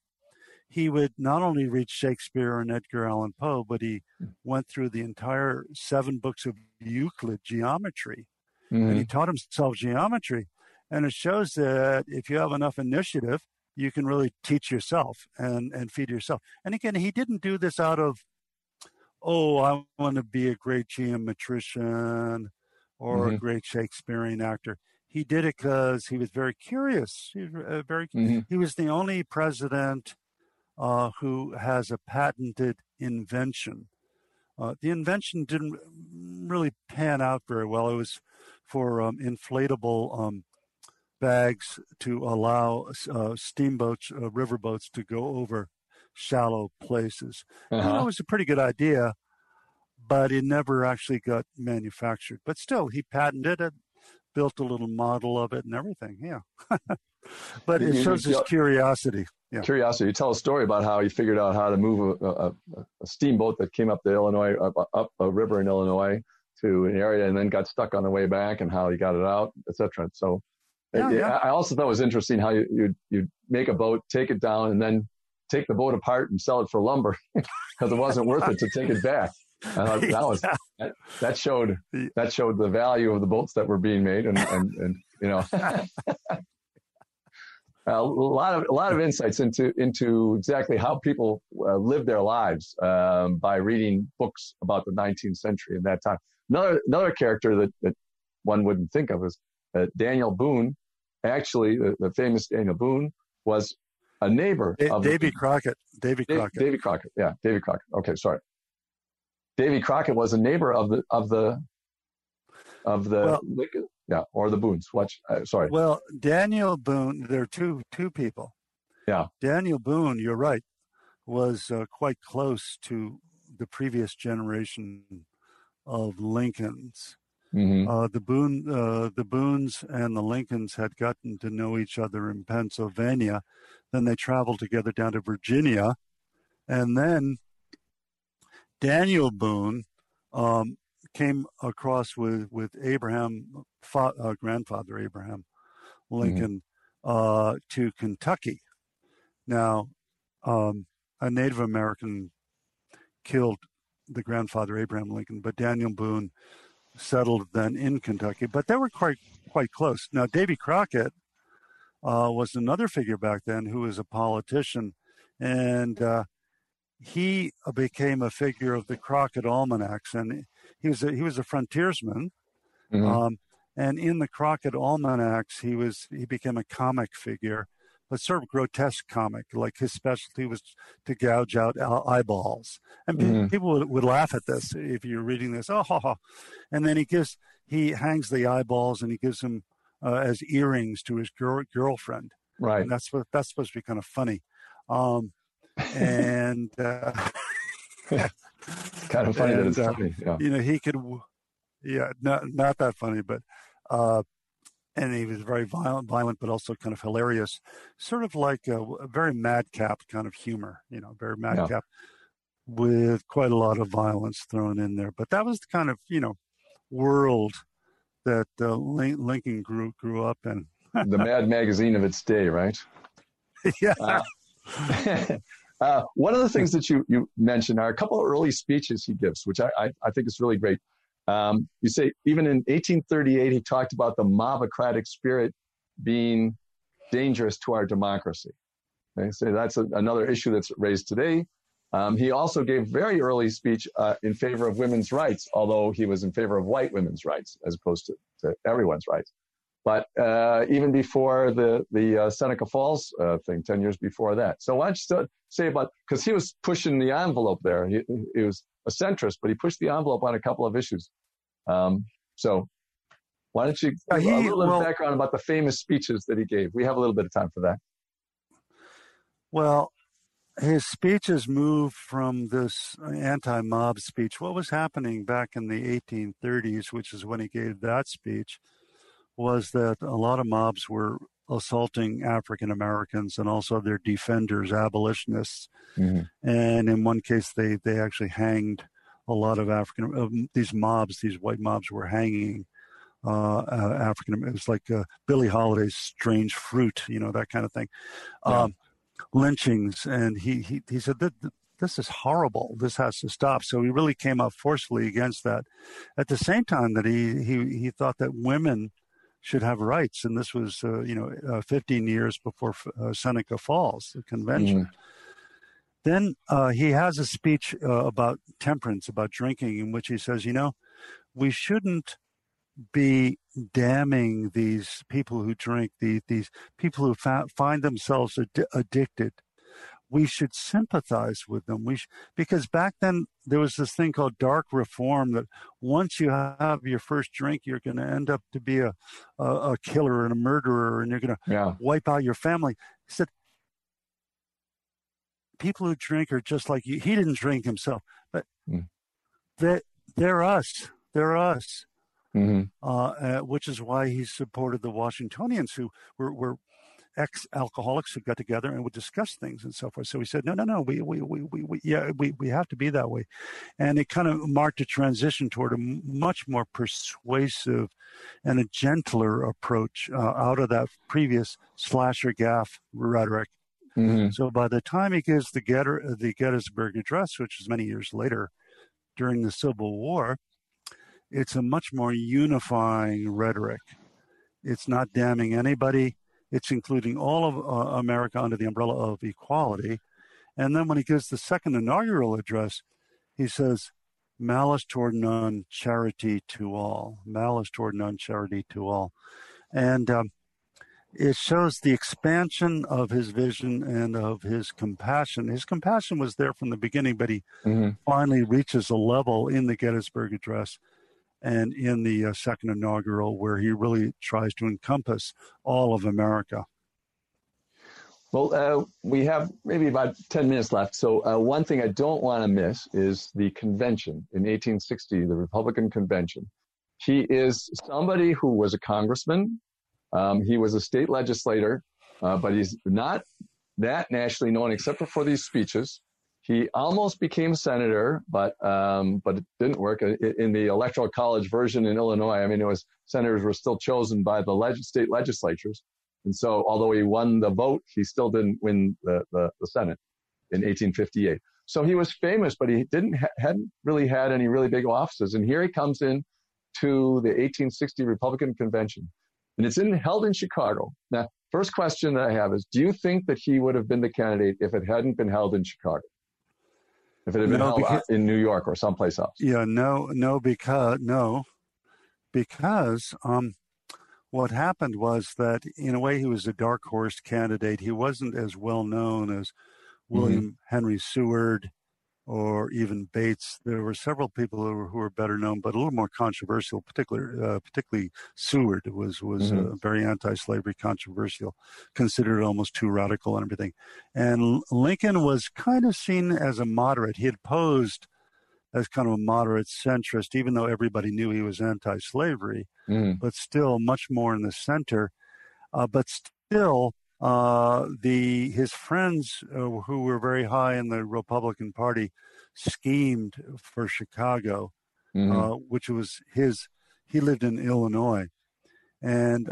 he would not only read Shakespeare and Edgar Allan Poe, but he went through the entire 7 books of Euclid, geometry, mm-hmm. and he taught himself geometry. And it shows that if you have enough initiative, you can really teach yourself and feed yourself. And again, he didn't do this out of, oh, I want to be a great geometrician or mm-hmm. a great Shakespearean actor. He did it because he was very curious. Mm-hmm. He was the only president who has a patented invention. The invention didn't really pan out very well. It was for inflatable bags to allow steamboats, riverboats to go over shallow places. Uh-huh. And it was a pretty good idea, but it never actually got manufactured. But still, he patented it, built a little model of it and everything. Yeah. But it shows his curiosity. Yeah. Curiosity. You tell a story about how he figured out how to move a steamboat that came up the Illinois, up a river in Illinois to an area, and then got stuck on the way back, and how he got it out, etc. So, yeah. I also thought it was interesting how you'd make a boat, take it down, and then take the boat apart and sell it for lumber, because it wasn't worth it to take it back. That showed the value of the boats that were being made, and you know, a lot of insights into exactly how people lived their lives by reading books about the 19th century and that time. Another character that one wouldn't think of is Daniel Boone. Actually, the famous Daniel Boone was a neighbor of Davy Crockett. Okay, sorry. Davy Crockett was a neighbor of the Lincoln, or the Boones. Well, Daniel Boone. There are two people. Yeah, Daniel Boone. You're right. Was quite close to the previous generation of Lincolns. Mm-hmm. The Boones and the Lincolns had gotten to know each other in Pennsylvania. Then they traveled together down to Virginia, and then Daniel Boone came across with grandfather Abraham Lincoln, mm-hmm. To Kentucky. Now, a Native American killed the grandfather Abraham Lincoln, but Daniel Boone settled then in Kentucky. But they were quite close. Now, Davy Crockett was another figure back then who was a politician, and he became a figure of the Crockett Almanacs, and he was a frontiersman, mm-hmm. And in the Crockett Almanacs he became a comic figure, but sort of grotesque comic. Like, his specialty was to gouge out eyeballs, and mm-hmm. people would laugh at this if you're reading this. Oh, ha, ha. And then he hangs the eyeballs, and he gives them as earrings to his girlfriend. Right, and that's supposed to be kind of funny. And kind of funny that it's funny. Yeah. You know, he could, not that funny, but and he was very violent, but also kind of hilarious, sort of like a very madcap kind of humor. You know, very madcap, with quite a lot of violence thrown in there. But that was the kind of world that Lincoln grew up in. The Mad Magazine of its day, right? Yeah. One of the things that you mentioned are a couple of early speeches he gives, which I think is really great. You say, even in 1838, he talked about the mobocratic spirit being dangerous to our democracy. Okay? So that's another issue that's raised today. He also gave very early speech in favor of women's rights, although he was in favor of white women's rights as opposed to everyone's rights. But even before the Seneca Falls thing, 10 years before that. So why don't you say about, because he was pushing the envelope there. He was a centrist, but he pushed the envelope on a couple of issues. So why don't you give a little background about the famous speeches that he gave? We have a little bit of time for that. Well, his speeches moved from this anti-mob speech. What was happening back in the 1830s, which is when he gave that speech, was that a lot of mobs were assaulting African Americans and also their defenders, abolitionists. Mm-hmm. And in one case, they actually hanged a lot of these white mobs were hanging African Americans. It was like Billie Holiday's Strange Fruit, that kind of thing. Yeah. Lynchings. And he said that this is horrible. This has to stop. So he really came up forcefully against that. At the same time that he thought that women should have rights, and this was 15 years before Seneca Falls, the convention. Mm-hmm. Then he has a speech about temperance, about drinking, in which he says, we shouldn't be damning these people who drink, these people who find themselves addicted. We should sympathize with them. Because back then there was this thing called dark reform, that once you have your first drink, you're going to end up to be a killer and a murderer, and you're going to wipe out your family. He said, people who drink are just like you. He didn't drink himself, but they're us. They're us. Mm-hmm. Which is why he supported the Washingtonians, who were ex-alcoholics who got together and would discuss things and so forth. So he said, no, we have to be that way. And it kind of marked a transition toward a much more persuasive and a gentler approach out of that previous slasher gaff rhetoric. Mm-hmm. So by the time he gives the Gettysburg Address, which is many years later during the Civil War, it's a much more unifying rhetoric. It's not damning anybody. It's including all of America under the umbrella of equality. And then when he gives the second inaugural address, he says, malice toward none, charity to all. Malice toward none, charity to all. And it shows the expansion of his vision and of his compassion. His compassion was there from the beginning, but he finally reaches a level in the Gettysburg Address and in the second inaugural where he really tries to encompass all of America. Well, we have maybe about 10 minutes left. So one thing I don't want to miss is the convention in 1860, the Republican convention. He is somebody who was a congressman. He was a state legislator, but he's not that nationally known except for these speeches. He almost became senator, but it didn't work. In the Electoral College version in Illinois, I mean, it was senators were still chosen by the state legislatures. And so although he won the vote, he still didn't win the Senate in 1858. So he was famous, but he hadn't really had any really big offices. And here he comes in to the 1860 Republican Convention. And it's held in Chicago. Now, first question that I have is, do you think that he would have been the candidate if it hadn't been held in Chicago? If it had been held in New York or someplace else? Yeah, because what happened was that, in a way, he was a dark horse candidate. He wasn't as well known as William Henry Seward or even Bates. There were several people who were better known, but a little more controversial, particularly Seward was very anti-slavery, controversial, considered almost too radical and everything. And Lincoln was kind of seen as a moderate. He had posed as kind of a moderate centrist, even though everybody knew he was anti-slavery, but still much more in the center. His friends who were very high in the Republican Party schemed for Chicago, which was he lived in Illinois. And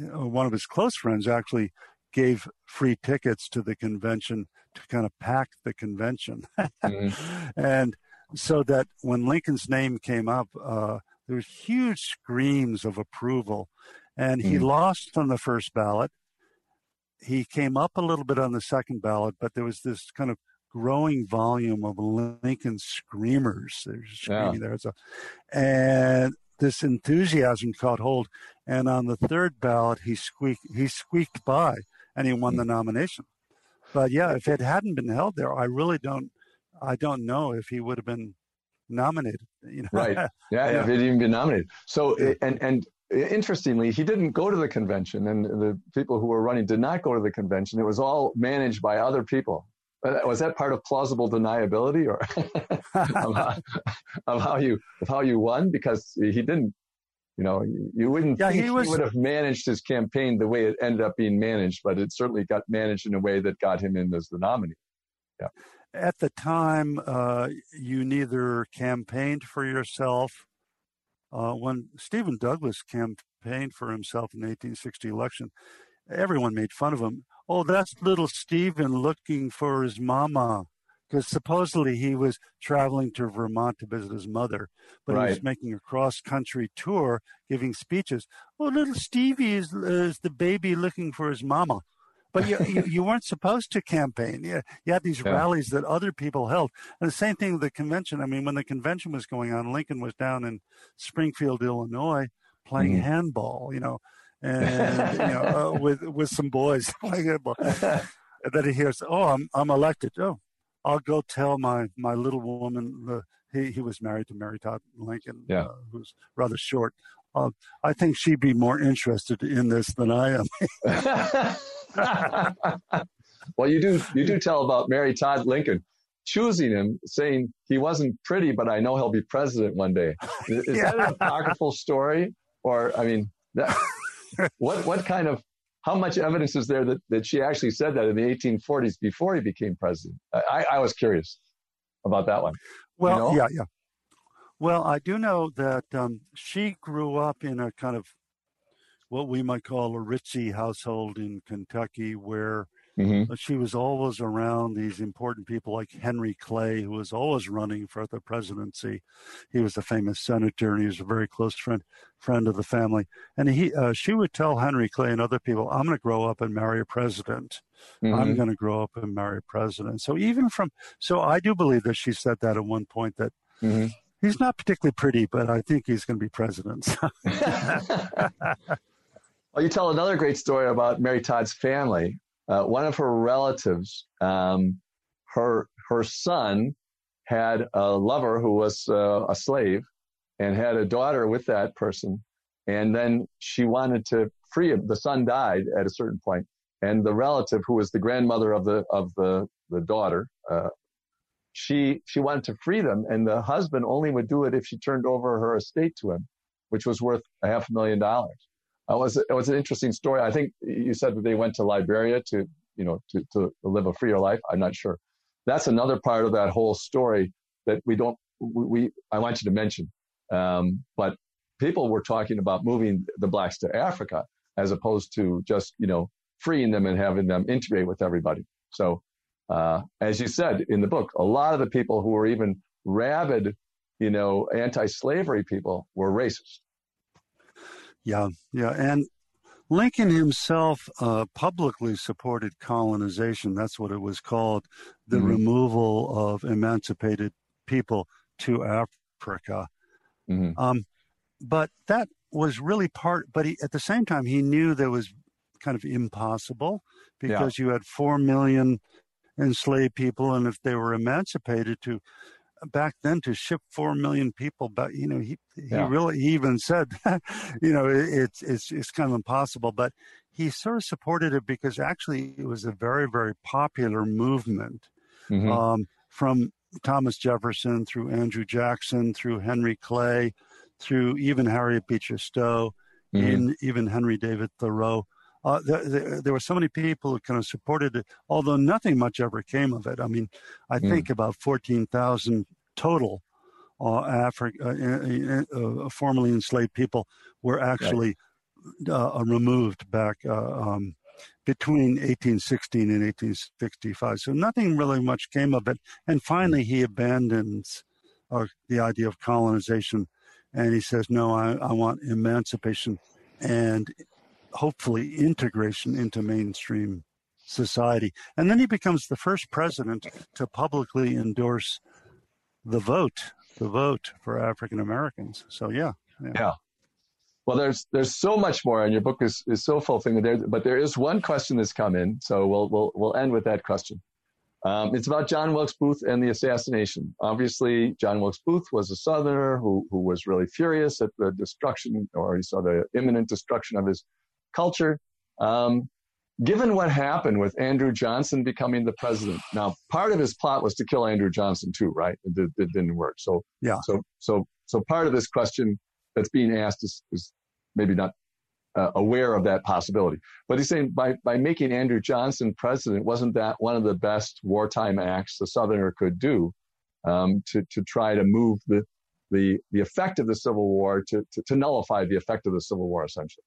one of his close friends actually gave free tickets to the convention to kind of pack the convention. And so that when Lincoln's name came up, there was huge screams of approval. And he lost on the first ballot. He came up a little bit on the second ballot, but there was this kind of growing volume of Lincoln screamers. They're screaming there. And this enthusiasm caught hold. And on the third ballot, he squeaked by, and he won the nomination. But yeah, if it hadn't been held there, I don't know if he would have been nominated. You know? Right. Yeah. If he'd even been nominated. So interestingly, he didn't go to the convention, and the people who were running did not go to the convention. It was all managed by other people. Was that part of plausible deniability, or of how you won? Because he didn't, you wouldn't think he would have managed his campaign the way it ended up being managed, but it certainly got managed in a way that got him in as the nominee. Yeah. At the time, you neither campaigned for yourself. When Stephen Douglas campaigned for himself in the 1860 election, everyone made fun of him. Oh, that's little Stephen looking for his mama, because supposedly he was traveling to Vermont to visit his mother, but he was making a cross-country tour, giving speeches. Oh, little Stevie is the baby looking for his mama. But you weren't supposed to campaign. You had these rallies that other people held. And the same thing with the convention. I mean, when the convention was going on, Lincoln was down in Springfield, Illinois, playing handball, and with some boys playing handball. And then he hears, oh, I'm elected. Oh, I'll go tell my little woman. He was married to Mary Todd Lincoln, who's rather short. I think she'd be more interested in this than I am. Well, you do tell about Mary Todd Lincoln choosing him, saying he wasn't pretty, but I know he'll be president one day. Is that an apocryphal story? Or, I mean, how much evidence is there that she actually said that in the 1840s before he became president? I was curious about that one. Well, yeah. Well, I do know that she grew up in a kind of what we might call a ritzy household in Kentucky, where she was always around these important people like Henry Clay, who was always running for the presidency. He was a famous senator, and he was a very close friend of the family. And she would tell Henry Clay and other people, I'm going to grow up and marry a president. I'm going to grow up and marry a president. So I do believe that she said that at one point, that he's not particularly pretty, but I think he's going to be president. Well, you tell another great story about Mary Todd's family. One of her relatives, her son had a lover who was a slave and had a daughter with that person. And then she wanted to free him. The son died at a certain point. And the relative, who was the grandmother of the daughter, she wanted to free them. And the husband only would do it if she turned over her estate to him, which was worth $500,000. It was an interesting story. I think you said that they went to Liberia to live a freer life. I'm not sure. That's another part of that whole story that I want you to mention. But people were talking about moving the blacks to Africa as opposed to just, freeing them and having them integrate with everybody. So, as you said in the book, a lot of the people who were even rabid, anti-slavery people were racist. Yeah. And Lincoln himself publicly supported colonization. That's what it was called, the mm-hmm. removal of emancipated people to Africa. Mm-hmm. But that was really but he, at the same time, he knew that was kind of impossible because you had 4 million enslaved people. And if they were emancipated back then to ship 4 million people back, he even said, it's kind of impossible, but he sort of supported it because actually it was a very, very popular movement mm-hmm. From Thomas Jefferson through Andrew Jackson, through Henry Clay, through even Harriet Beecher Stowe, mm-hmm. and even Henry David Thoreau. There were so many people who kind of supported it, although nothing much ever came of it. I mean, I think about 14,000 total formerly enslaved people were actually removed back between 1816 and 1865. So nothing really much came of it. And finally, he abandons the idea of colonization, and he says, no, I want emancipation and hopefully integration into mainstream society. And then he becomes the first president to publicly endorse the vote for African Americans. So, yeah. Well, there's so much more, and your book is so full thing there, but there is one question that's come in. So we'll end with that question. It's about John Wilkes Booth and the assassination. Obviously, John Wilkes Booth was a Southerner who was really furious at the destruction, or he saw the imminent destruction of his culture. Given what happened with Andrew Johnson becoming the president, now part of his plot was to kill Andrew Johnson too, right? It didn't work. So yeah. So part of this question that's being asked is maybe not aware of that possibility. But he's saying by making Andrew Johnson president, wasn't that one of the best wartime acts the Southerner could do to try to move the effect of the Civil War to nullify the effect of the Civil War essentially?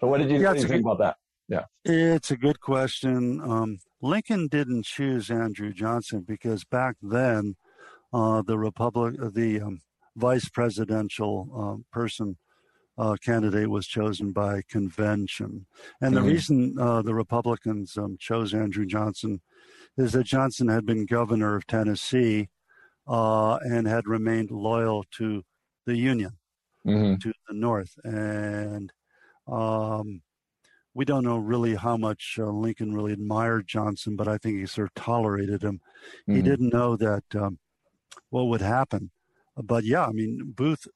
So what did you think about that? Yeah, it's a good question. Lincoln didn't choose Andrew Johnson because back then the vice presidential candidate was chosen by convention. And mm-hmm. the reason the Republicans chose Andrew Johnson is that Johnson had been governor of Tennessee and had remained loyal to the Union, mm-hmm. to the North. And we don't know really how much Lincoln really admired Johnson, but I think he sort of tolerated him. Mm-hmm. He didn't know that what would happen. But yeah, I mean, Booth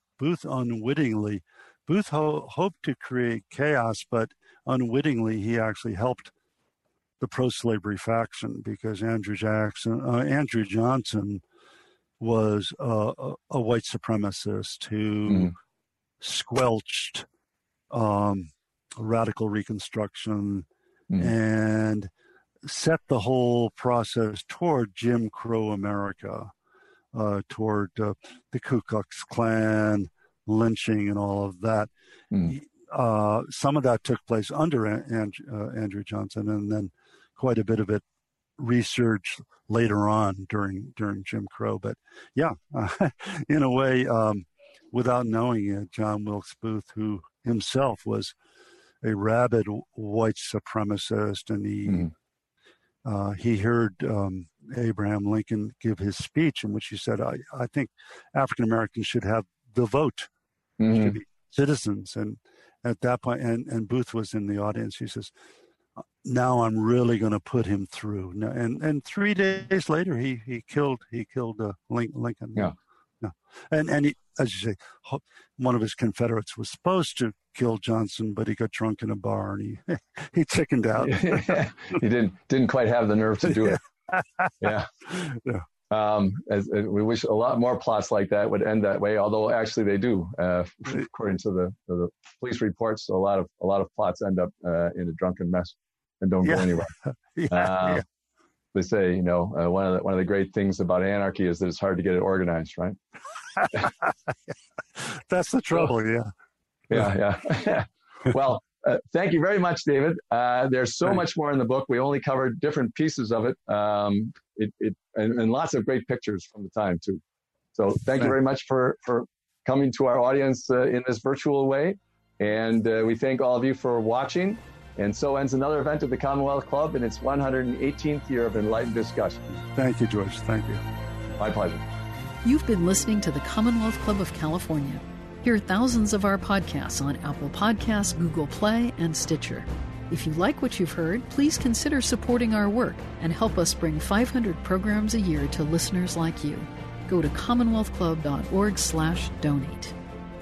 unwittingly, Booth hoped to create chaos, but unwittingly he actually helped the pro-slavery faction because Andrew Johnson was a white supremacist who mm-hmm. squelched radical Reconstruction mm-hmm. and set the whole process toward Jim Crow America, toward the Ku Klux Klan, lynching and all of that. Mm-hmm. Some of that took place under Andrew Johnson, and then quite a bit of it resurged later on during Jim Crow. But yeah, in a way, without knowing it, John Wilkes Booth, who himself was a rabid white supremacist, and he heard Abraham Lincoln give his speech in which he said, I think African Americans should have the vote, mm-hmm. should be citizens. And at that point, and Booth was in the audience, he says, now I'm really going to put him through. And 3 days later, he killed Lincoln. Yeah. No. And he, as you say, one of his Confederates was supposed to kill Johnson, but he got drunk in a bar and he chickened out. He didn't quite have the nerve to do it. Yeah. Yeah. We wish a lot more plots like that would end that way, although actually they do. According to the police reports, a lot of plots end up in a drunken mess and don't go anywhere. Yeah. They say, one of the great things about anarchy is that it's hard to get it organized, right? That's the trouble, yeah. Well, thank you very much, David. There's so much more in the book. We only covered different pieces of it, and lots of great pictures from the time, too. So thank you very much for coming to our audience in this virtual way. And we thank all of you for watching. And so ends another event of the Commonwealth Club in its 118th year of enlightened discussion. Thank you, George. Thank you. My pleasure. You've been listening to the Commonwealth Club of California. Hear thousands of our podcasts on Apple Podcasts, Google Play, and Stitcher. If you like what you've heard, please consider supporting our work and help us bring 500 programs a year to listeners like you. Go to commonwealthclub.org/donate.